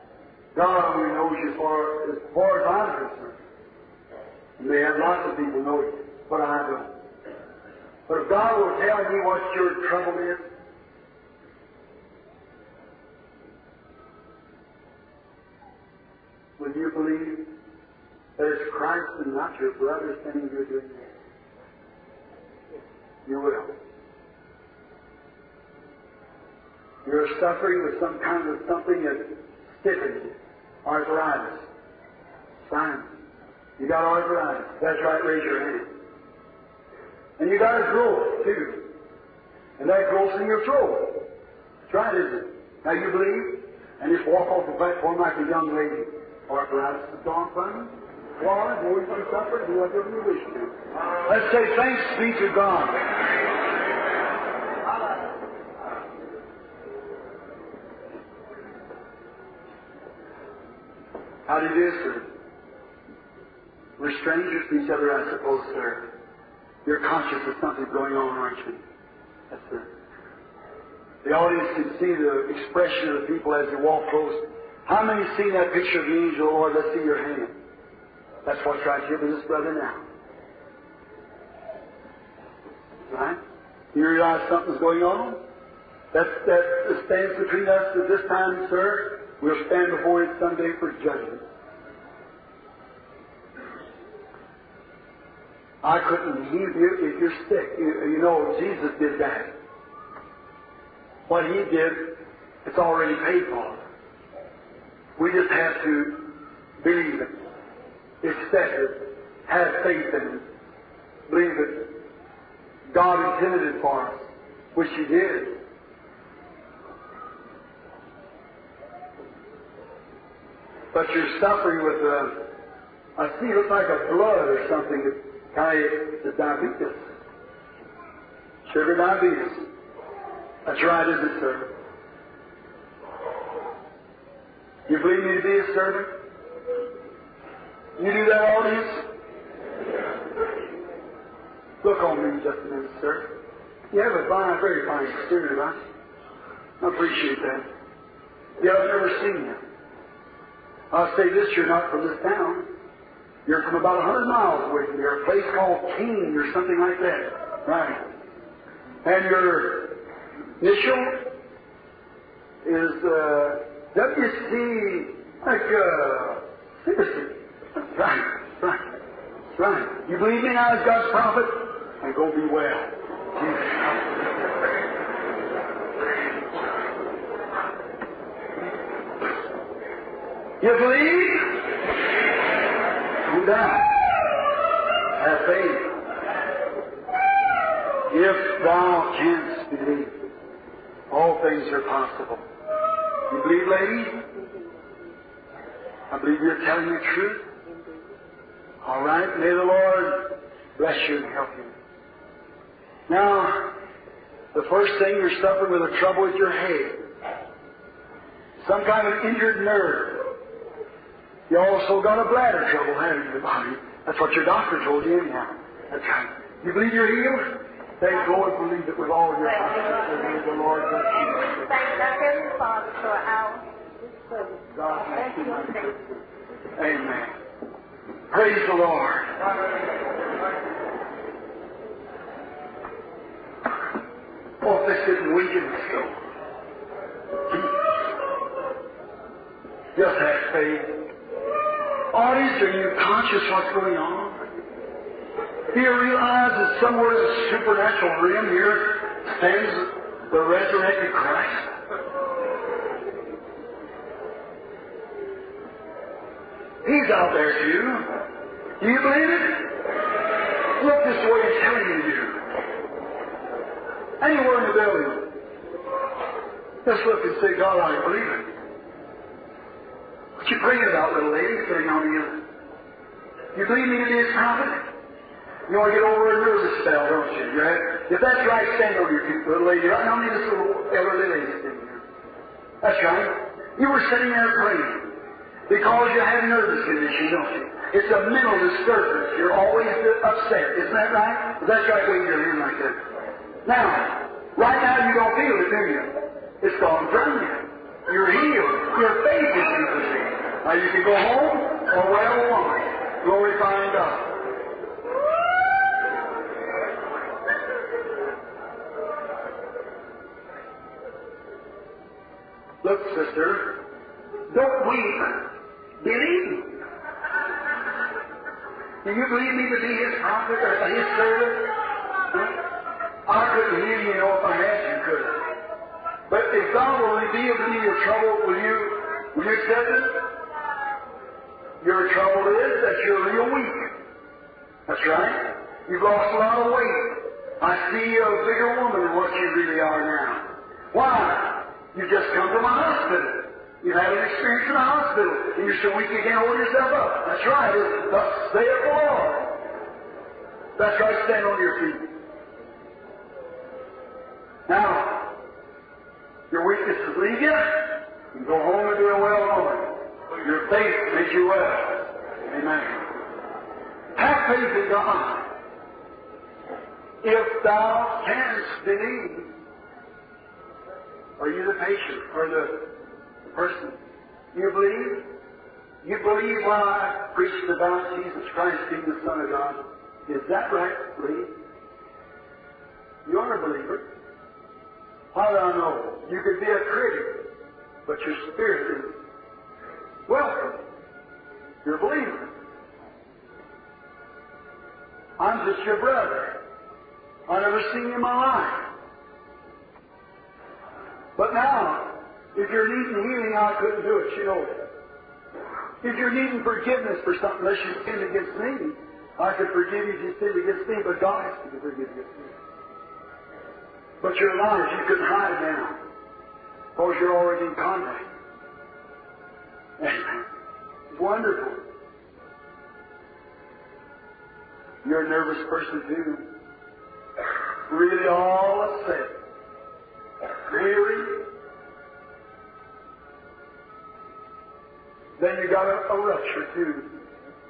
God only knows you far, as far as I'm concerned. You may have lots of people know you, but I don't. But if God will tell me what your trouble is, will you believe that it's Christ and not your brother's thing you're doing now? You will. You're suffering with some kind of something that stiffens you. Arthritis. Fine. You got arthritis. That's right, raise your hand. And you got a growth, too. And that growth's in your throat. That's right, isn't it? Now you believe? And just walk off the platform like a young lady. Arthritis is gone from you. Lord, always you suffer, do whatever you wish to. Let's say thanks be to God. How do you do, sir? We're strangers to each other, I suppose, sir. You're conscious of something going on, aren't you? Yes, sir. The audience can see the expression of the people as they walk close. How many seen that picture of the angel, Lord? Let's see your hand. That's what's right here with this brother now. Right? You realize something's going on? That's, that stands between us at this time, sir. We'll stand before it someday for judgment. I couldn't heal you if you're sick. You, you know, Jesus did that. What he did, it's already paid for. We just have to believe it. Accept it. Have faith in it. Believe it. God intended it for us, which he did. But you're suffering with a, I see it looks like a blood or something that kind of is diabetes. Sugar diabetes. That's right, isn't it, sir? You believe me to be a servant? You do that, audience? Look on me just a minute, sir. You have a fine, very fine spirit, right? I appreciate that. Yeah, I've never seen you. I'll say this, you're not from this town. You're from about one hundred miles away from here, a place called King or something like that. Right. And your initial is uh, W C like uh, Henderson. Right, right, right. You believe me now as God's prophet? And go be well. You believe? Come down. Have faith. If thou canst believe, all things are possible. You believe, lady? I believe you're telling the truth. All right, may the Lord bless you and help you. Now, the first thing, you're suffering with a trouble with your head. Some kind of injured nerve. You also got a bladder trouble, haven't you, the body? That's what your doctor told you anyhow. That's right. You believe you're healed? Thank Lord, believe it with all your heart. Thank the Lord. Thank our Heavenly Father for our service. God bless you. Amen. Praise the Lord. Oh, this didn't weaken the soul. Just have faith. Artists, are you conscious what's going on? Do you realize that somewhere in the supernatural realm here stands the resurrected Christ? He's out there too. Do you believe it? Look this way and tell you to do. Anywhere in the building. Just look and say, God, I believe it. What you praying about, little lady, sitting on the other? You believe me to be his prophet? You want to get over a nervous spell, don't you? Right? If that's right, stand over your feet, little lady. Right now, I need this little elderly lady sitting here. That's right. You were sitting there praying because you have nervous condition, don't you? It's a mental disturbance. You're always upset. Isn't that right? That's right when you're in like that. Now, right now, you don't feel it, do you? It's gone from you. You're healed. Your faith is increasing. Now, you can go home or well along. Glorifying God. Look, sister, don't weep. Believe. Do you believe me to be his prophet or his servant? Huh? I couldn't heal you, know, if I asked you could. But if God will reveal to you your trouble, will you, will you accept it? Your trouble is that you're real weak. That's right. You've lost a lot of weight. I see you're a bigger woman than what you really are now. Why? You just come from a hospital. You've had an experience in a hospital, and you're so weak you can't hold yourself up. That's right. Thus saith the Lord. That's right. Stand on your feet. Now, your weakness is leave you. You go home and do a well on. Your faith makes you well. Amen. Have faith in God. If thou canst believe. Are you the patient or the person? You believe? You believe what I preached about Jesus Christ being the Son of God? Is that right, Lee? You are a believer. How do I know? You could be a critic, but your spirit is welcome. You're a believer. I'm just your brother. I've never seen you in my life. But now, if you're needing healing, I couldn't do it. You know it. If you're needing forgiveness for something, unless you sinned against me, I could forgive you if you sinned against me, but God has to forgive you. But your lies, you couldn't hide now, because you're already in contact. It's wonderful. You're a nervous person, too. Really all upset. Weary. Then you got a, a rupture, too.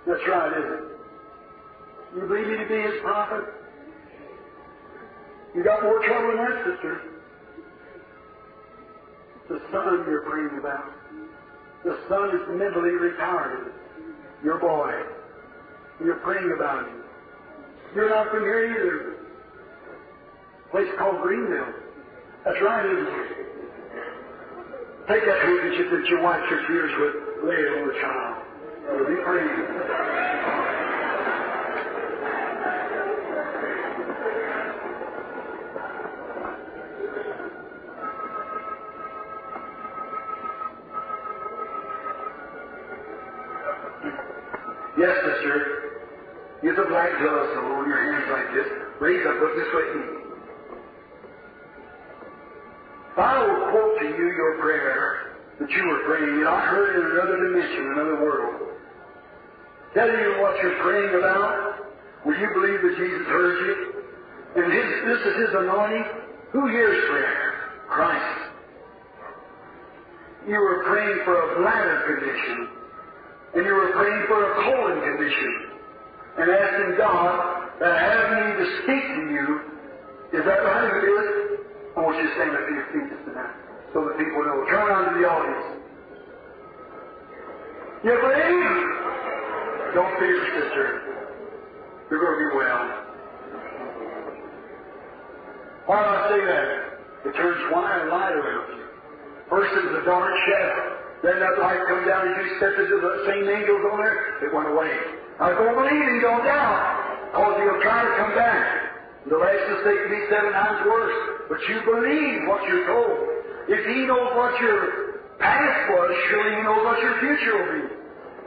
That's right, isn't it? You believe me to be his prophet? You got more trouble than that, sister. The son you're praying about. The son is mentally retarded. Your boy. You're praying about him. You're not from here either. A place called Greenville. That's right, isn't it? Take up handkerchief that your wife confused with, lay it on the child. It'll be clean. Yes, sister. Use a black glove so on your hands like this. Raise up, look this way. I will quote to you your prayer that you were praying, and I heard in another dimension, another world. Telling you what you're praying about, will you believe that Jesus heard you? And his, this is His anointing. Who hears prayer? Christ. You were praying for a bladder condition, and you were praying for a colon condition, and asking God that I have need to speak to you. Is that right? It is. I want you to stand up to your feet just tonight so that people know. Turn around to the audience. You believe? Don't fear, sister. You're going to be well. Why do I say that? It turns wire and light around you. First it was a dark shadow. Then that light comes down and you step into the same angels on there. It went away. I don't believe and don't doubt. Because you'll try to come back. The last mistake can be seven times worse. But you believe what you're told. If He knows what your past was, surely He knows what your future will be.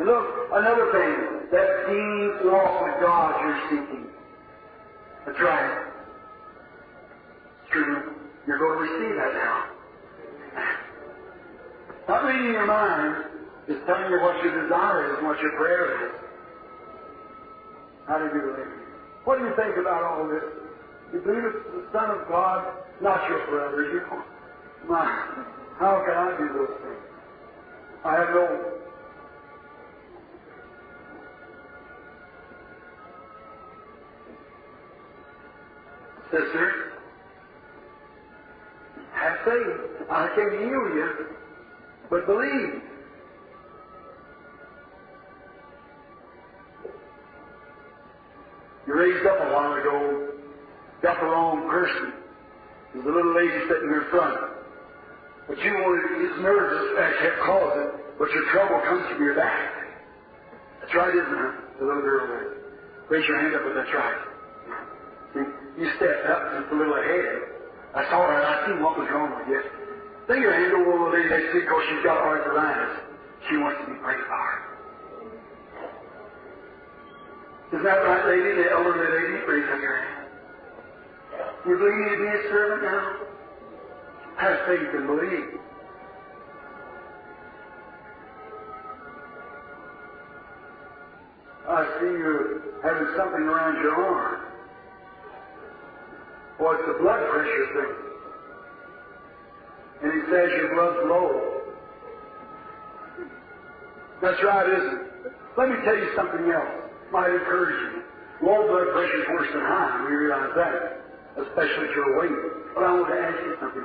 And look, another thing, that deep walk with God you're seeking. That's right. It's true. You're going to receive that now. Not reading your mind is telling you what your desire is and what your prayer is. How do you believe it? What do you think about all this? You believe it's the Son of God? Not your brother, you know. My, how can I do those things? I have no. Sister, have faith. I can heal you, but believe. You raised up a while ago, got the wrong person. There's a little lady sitting in front. But you wanted, his nerves actually caused it, but your trouble comes from your back. That's right, isn't it? The little girl there. Raise your hand up if that's right. See, you stepped up just a little ahead. I saw that. I seen what was wrong with you. Then your hand over the lady next to you because she's got arthritis. She wants to be prayed for. Isn't that right, lady? The elderly lady? Raise up your hand. You believe me to be a servant now? Have faith and believe. I see you having something around your arm. Well, it's a blood pressure thing. And it says your blood's low. That's right, isn't it? Let me tell you something else. Might encourage you. Low blood pressure is worse than high. We realize that. Especially if you're awake. But I want to ask you something.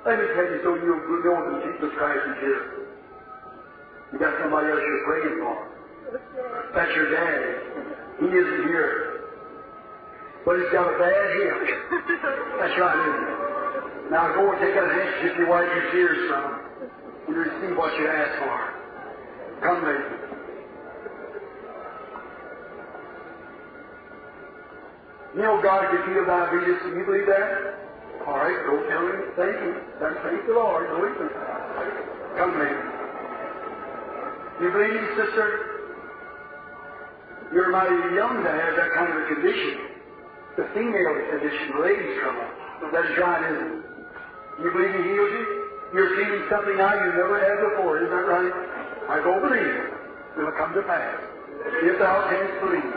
Let me tell you so you'll know that Jesus Christ is here. You got somebody else you're praying for. That's your dad. He isn't here. But he's got a bad hip. That's right, isn't it? Now go and take out a handkerchief and wipe your tears from him. And receive what you asked for. Come, lady. You know God could heal diabetes. Do you believe that? All right, go tell Him. Thank Him. Thank the Lord. Believe Him. Come, baby. You believe me, sister? You're mighty young to have that kind of a condition. The female condition, the lady's trouble. That is right, isn't it? You believe He heals you? You're feeling something now you never had before. Isn't that right? I go believe it. It'll come to pass. If thou canst believe.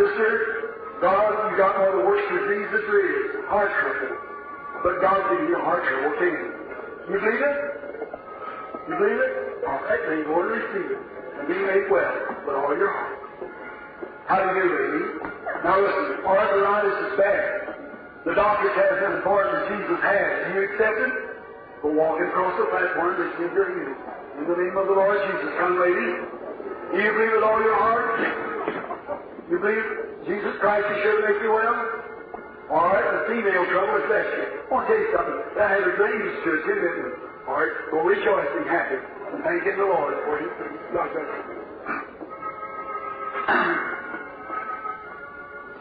Sister, God, you got all the worst disease that there is, heart trouble. But God gave you heart trouble, can you? You believe it? You believe it? All right, then go and receive it. And be made well with all your heart. How do you do, baby? Now listen, arthritis is bad. The doctors have that part that Jesus has. Do you accept it? But walk across the platform, receive your healing. In the name of the Lord Jesus, come, lady. Do you believe with all your heart? You believe it? Jesus Christ is sure to make you well? All right, the female trouble is that shit. I want to tell you something. That has a great use to it, too, didn't it? All right, well, rejoice and happy. Thanking the Lord for you. God bless you.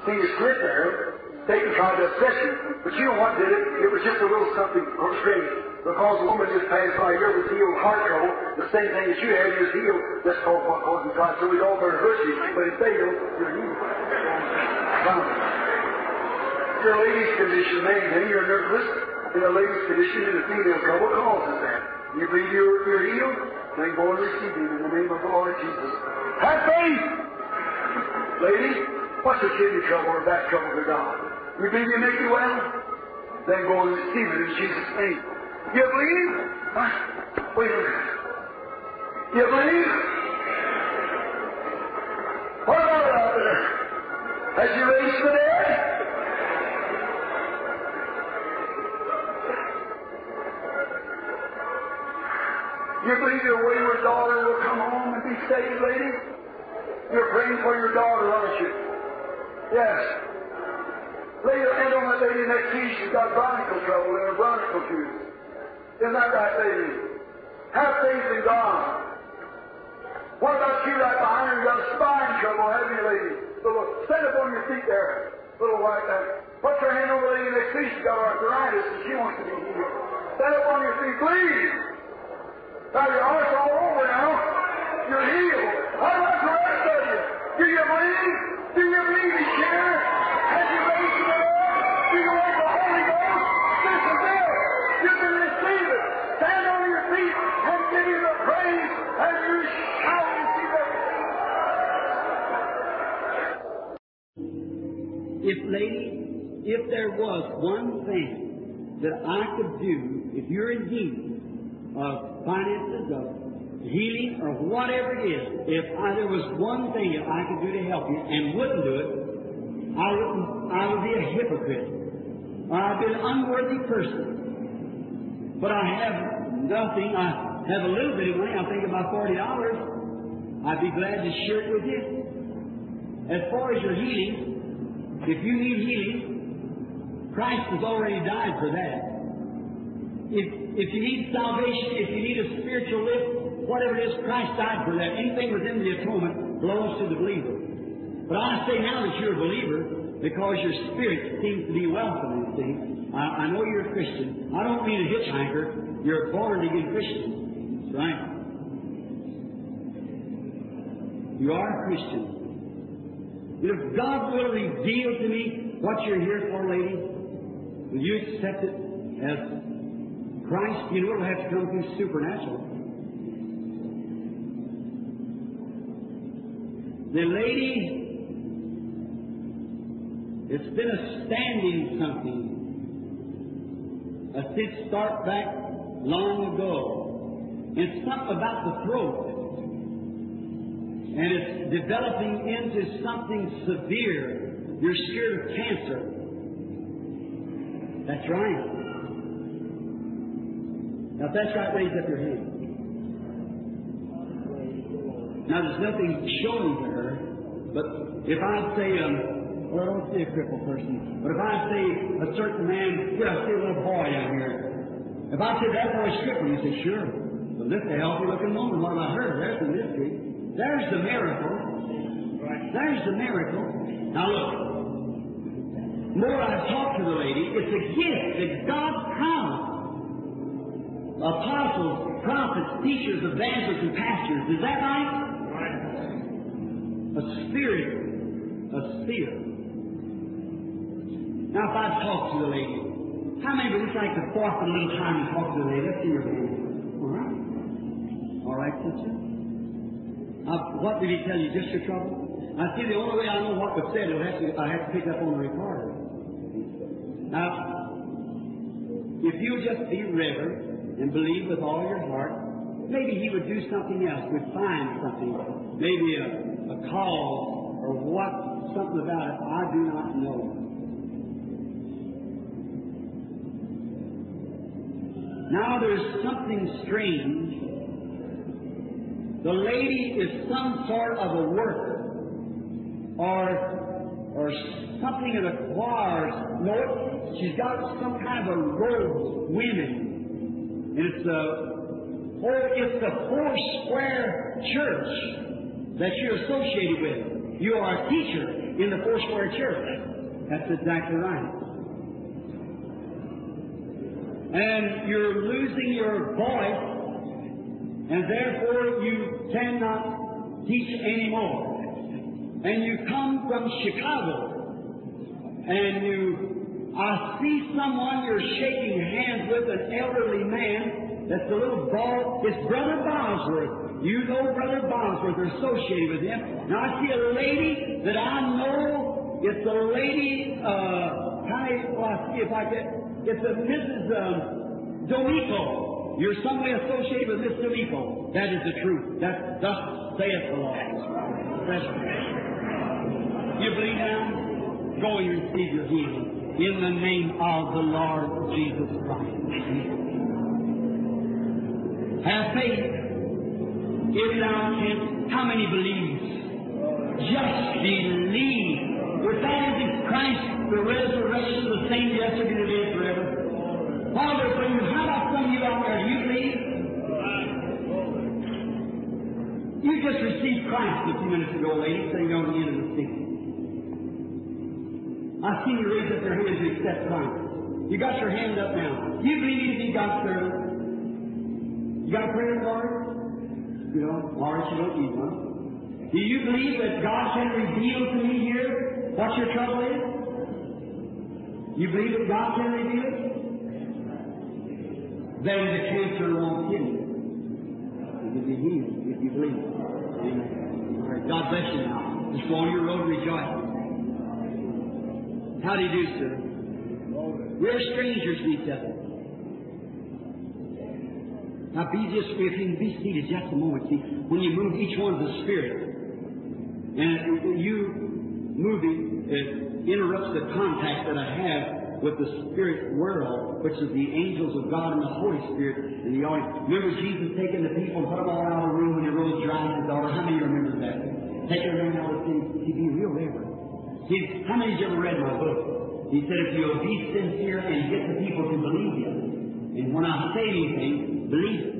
See, you slip there. Satan tried to obsess you. But you know what did it? It was just a little something strange. Because the woman just passed by here was healed of heart trouble. The same thing that you had, you was healed. That's called what wasn't God. So we all better hurt you. But if they don't, you're healed. Now, your lady's condition, maybe you're nervous. In a lady's condition, in a female trouble causes that. You believe you're, you're healed, then go and receive him in the name of the Lord Jesus. Have faith! Lady, what's the kidney trouble or back trouble to God? You believe you make you well? Then go and receive it in Jesus' name. You believe? Huh? Wait a minute. You believe? What about it out there? Has you raised the dead? You believe your wayward daughter will come home and be saved, lady? You're praying for your daughter, aren't you? Yes. Lay your hand on that lady next to you. She's got bronchial trouble and a bronchial tube. Isn't that right, lady? Have faith in God. What about you right behind her? You've got spine trouble, haven't you, lady? So look, stand up on your feet there, little white man. Put your hand on the lady next to you. She's got arthritis and she wants to be healed. Stand up on your feet, please. Now your heart's all over now. You're healed. How about the rest of you? Do you believe? Do you believe he's here? Has he raised the Lord? Do you want the Holy Ghost? This is it. You can receive it. Stand on your feet and give him the praise and you shout and see the If lady, if there was one thing that I could do, if you're in need of finances, of healing, or whatever it is, if I, there was one thing that I could do to help you and wouldn't do it, I would, I would be a hypocrite, or I'd be an unworthy person. But I have nothing. I have a little bit of money. I think about forty dollars. I'd be glad to share it with you. As far as your healing, if you need healing, Christ has already died for that. If, if you need salvation, if you need a spiritual lift, whatever it is, Christ died for that. Anything within the atonement belongs to the believer. But I say now that you're a believer, because your spirit seems to be welcome, you see. I, I know you're a Christian. I don't mean a hitchhiker. You're a born-again Christian. That's right. You are a Christian. If God will reveal to me what you're here for, lady, will you accept it as Christ? You know, it'll have to come through supernatural. The lady, it's been a standing something. I did start back long ago. It's something about the throat. And it's developing into something severe. You're scared of cancer. That's right. Now, if that's right, raise up your hand. Now, there's nothing shown to her, but if I say, um, well, I don't see a crippled person, but if I say a certain man, yeah, I see a little boy out here. If I say that boy's crippled, you say, sure, but well, that's a healthy looking woman. What about her? There's the mystery. There's the miracle. There's the miracle. Now, look, more I've talked to the lady, it's a gift that God promised. Apostles, prophets, teachers, evangelists, and pastors. Is that right? Right. A spirit. A spirit. Now, if I talk to the lady, how many of you like the fourth and little time to talk to the lady? Let's see your hand. All right. All right, sister. Now, what did he tell you? Just your trouble? I see the only way I know what was said, have to, I have to pick up on the recorder. Now, if you just be reverent, and believe with all your heart, maybe he would do something else, would find something, maybe a, a call or what, something about it, I do not know. Now there's something strange. The lady is some sort of a worker, or or something in a choir. No, she's got some kind of a role, women. It's the, it's the Foursquare church that you're associated with. You are a teacher in the Foursquare church. That's exactly right. And you're losing your voice, and therefore you cannot teach anymore. And you come from Chicago, and you I see someone you're shaking hands with, an elderly man that's a little bald. It's Brother Bosworth. You know Brother Bosworth, are associated with him. Now I see a lady that I know. It's a lady, uh, how do I see if I get, it's a Missus Um, DeLeco. You're somebody associated with Miss DeLeco. That is the truth. That thus saith the Lord. That's right. You believe now? Go and receive your healing. In the name of the Lord Jesus Christ. Have faith. If thou canst, how many believes? Just believe. For that is Christ, the resurrection, the same yesterday, today, forever. Father, for you, how about some of you out there? Do you believe? You just received Christ a few minutes ago, ladies, so you don't need to receive. I see you raise up your hands and accept Christ. You got your hand up now. You believe you need God's service. You got a prayer, Lord? You know, Lord, you don't need one. Do you believe that God can reveal to me here what your trouble is? You believe that God can reveal it? Then the cancer won't kill you. It will be healed if you believe. Amen. All right, God bless you now. Just go on your road and rejoice. How do you do, sir? We're strangers to each other. Now, be just, if you can be seated just a moment, see, when you move each one's a spirit, and you moving, it interrupts the contact that I have with the spirit world, which is the angels of God and the Holy Spirit. And the audience. Remember Jesus taking the people and put them all out of the room when he rose dry his daughter? How many of you remember that? Taking them out of the room, he'd be real labor. He, how many of you ever read my book? He said, if you'll be sincere and get the people to believe you. And when I say anything, believe it.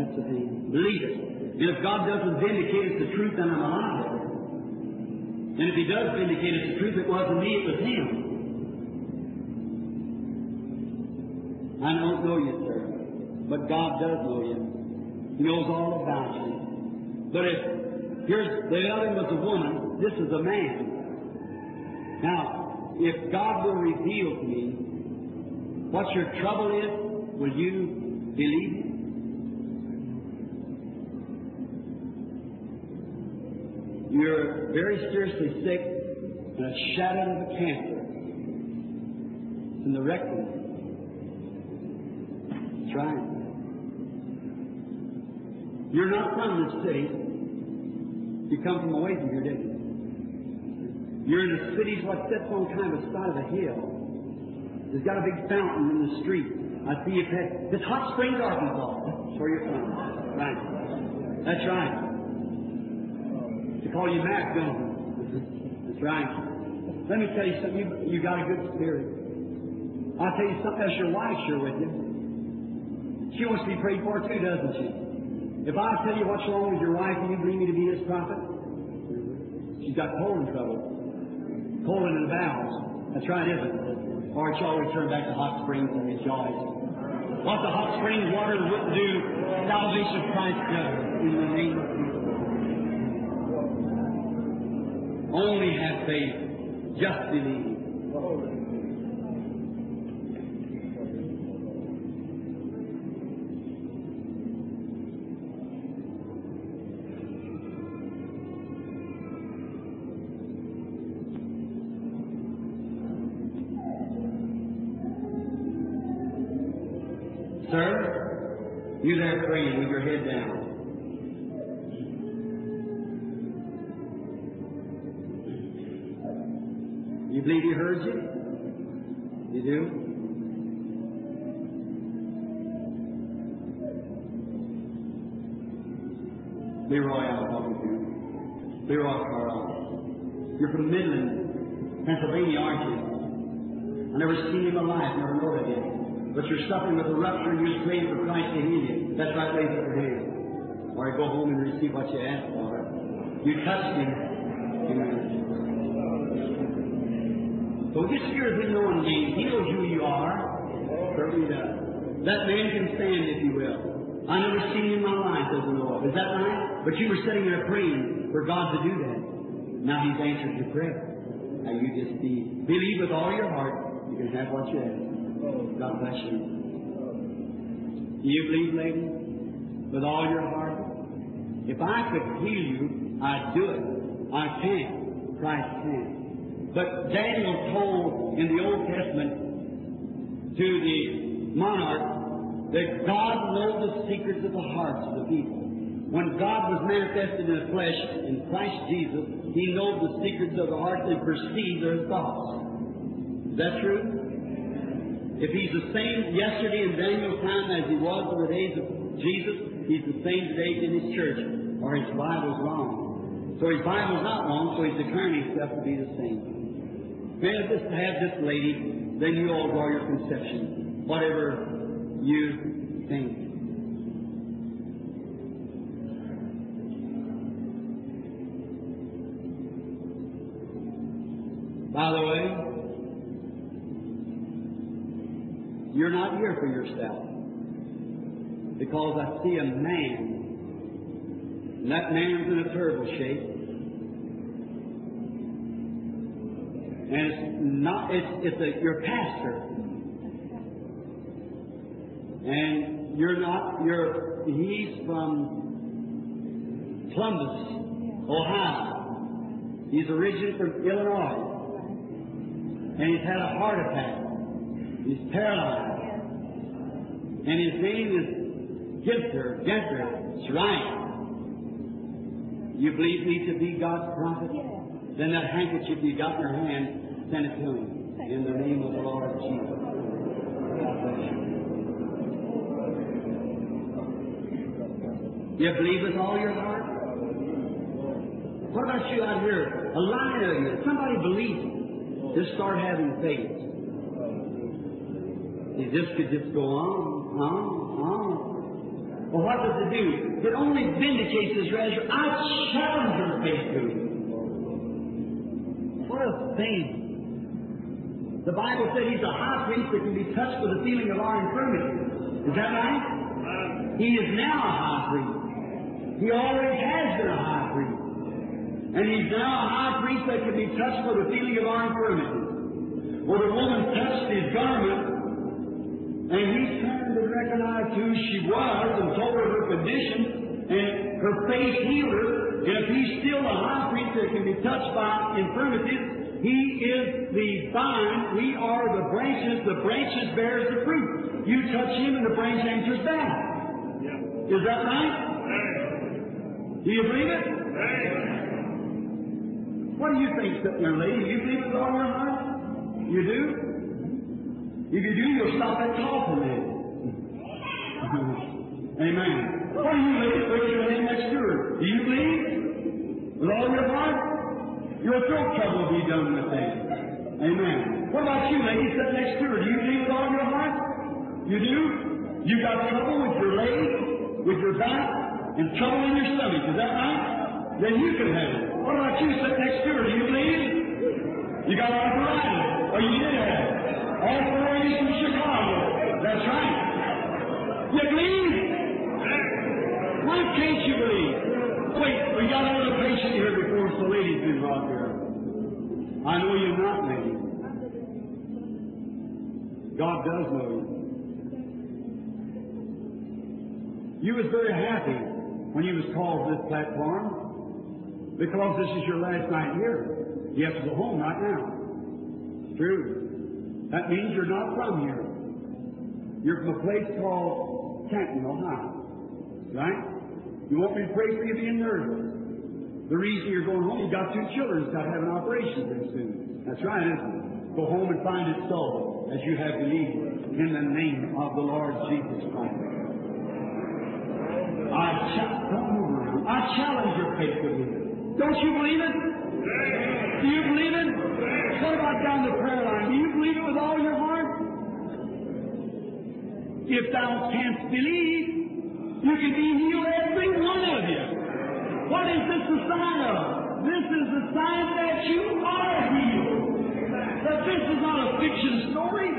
That's the thing. Believe it. And if God doesn't vindicate us the truth, then I'm alive. And if he does vindicate us the truth, it wasn't me, it was him. I don't know you, sir. But God does know you. He knows all about you. But if, here's, the other was a woman, this is a man. Now, if God will reveal to me what your trouble is, will you believe it? You're very seriously sick and a shadow of a cancer in the rectum. That's right. You're not from this city. You come from away from here, didn't you? You're in a city what sits on kind of the side of a hill. There's got a big fountain in the street. I see you've had this Hot Springs, Arkansas. That's where you're from. Right. That's right. They call you Mac, don't they? That's right. Let me tell you something. You, you got a good spirit. I'll tell you something. That's your wife sure with you. She wants to be prayed for too, doesn't she? If I tell you what's wrong with your wife, will you believe me to be this prophet? She's got colon trouble. Colon and bowels. That's right, isn't it? Or shall we turn back to hot springs and rejoice? What the hot spring water would do, salvation of Christ does in the name of Jesus. Only have faith, just believe. You there praying with your head down. You believe he heard you? You do? Leroy, I'm talking to you. Leroy Carl. You're from Midland, Pennsylvania, aren't you? I never seen him alive, never know him again. But you're suffering with a rupture, and you're praying for Christ to heal you. That's not faith for him. Or you go home and receive what you asked for. You touched him. You know. So this here is a known name. He knows who you are. Certainly does. That man can stand, if you will. I never seen him in my life, doesn't know of. Is that right? But you were sitting there praying for God to do that. Now he's answered your prayer. Now you just be, believe with all your heart, you can have what you ask. God bless you. Do you believe, lady? With all your heart? If I could heal you, I'd do it. I can't. Christ can. But Daniel told in the Old Testament to the monarch, that God knows the secrets of the hearts of the people. When God was manifested in the flesh in Christ Jesus, He knows the secrets of the hearts and perceives their thoughts. Is that true? If He's the same yesterday in Daniel's time as He was in the days of Jesus, He's the same today in His church, or His Bible's wrong. So His Bible's not wrong, so He's declaring Himself to be the same. May I just have this lady, then you all draw your conception. Whatever you think. By the way, you're not here for yourself, because I see a man, and that man's in a terrible shape, and it's not, it's, it's a, your pastor. And you're not, you're, he's from Columbus, Ohio. He's originally from Illinois. And he's had a heart attack. He's paralyzed. And his name is Genther, Genther, Shrine. You believe me to be God's prophet? Yes. Then that handkerchief you got in your hand, send it to him. In the name of the Lord Jesus. God bless you. You believe with all your heart? What about you out here? A line of you. Somebody believes. Just start having faith. See, this could just go on, on, on. Well, what does it do? It only vindicates his resurrection. I challenge your faith to it. What a thing. The Bible said he's a high priest that can be touched with the feeling of our infirmity. Is that right? He is now a high priest. He already has been a high priest. And he's now a high priest that can be touched by the feeling of our infirmity. Well, the woman touched his garment, and he turned and recognized who she was and told her her condition, and her faith healed her. And if he's still a high priest that can be touched by infirmities, he is the vine. We are the branches. The branches bears the fruit. You touch him, and the branch answers back. Yeah. Is that right? Do you believe it? Amen. What do you think, young lady? Do you believe it all your heart? You do? If you do, you'll stop that call for me. Amen. What do you believe? Look at your lady next to her. Do you believe? With all your heart? Your throat trouble will be done with that. Amen. What about you, lady? Sit next to her. Do you believe with all your heart? You do? You got trouble with your leg? With your back? And trouble in your stomach, is that right? Then you can have it. What about you? Sit next to her. Do you believe? You got arthritis. Oh, you did have it. All four of you from Chicago. That's right. You believe? Why can't you believe? Wait, we got another patient here before, so ladies do out there. I know you're not, lady. God does know you. You was very happy when you was called to this platform, because this is your last night here. You have to go home right now. It's true. That means you're not from here. You're from a place called Canton, Ohio. Right? You won't be praying for you being nervous. The reason you're going home, you got two children that's got to have an operation pretty soon. That's right, isn't it? Go home and find it so, as you have believed, in the name of the Lord Jesus Christ. I, cha- don't move around. I challenge your faith to believe it. Don't you believe it? Do you believe it? What about down the prayer line? Do you believe it with all your heart? If thou canst believe, you can be healed, every one of you. What is this the sign of? This is the sign that you are healed. That this is not a fiction story.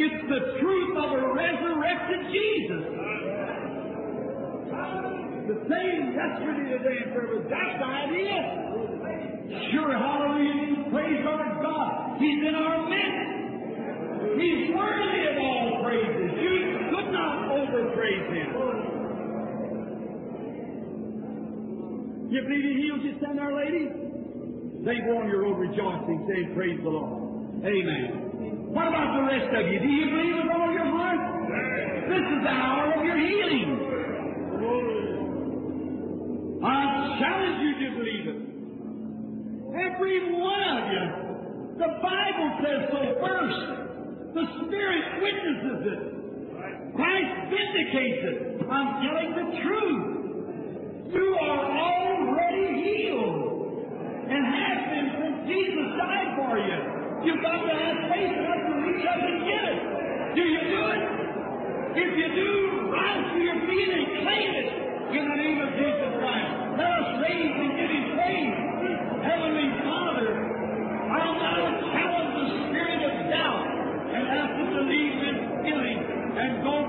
It's the truth of a resurrected Jesus. The same yesterday, today, and forever. That's the idea. Sure, hallelujah. Praise our God. He's in our midst. He's worthy of all praises. You could not overpraise Him. You believe He heals you, son, Our Lady? They go on your own rejoicing, saying, praise the Lord. Amen. What about the rest of you? Do you believe with all your heart? This is the hour of your healing. I challenge you to believe it. Every one of you. The Bible says so first. The Spirit witnesses it. Christ vindicates it. I'm telling the truth. You are already healed and have been since Jesus died for you. You've got to have faith enough to reach up and get it. Do you do it? If you do, rise to your feet and claim it in the name of Jesus Christ. Let us raise and give Him praise. Heavenly Father, I'll now challenge the spirit of doubt and have to believe in healing and go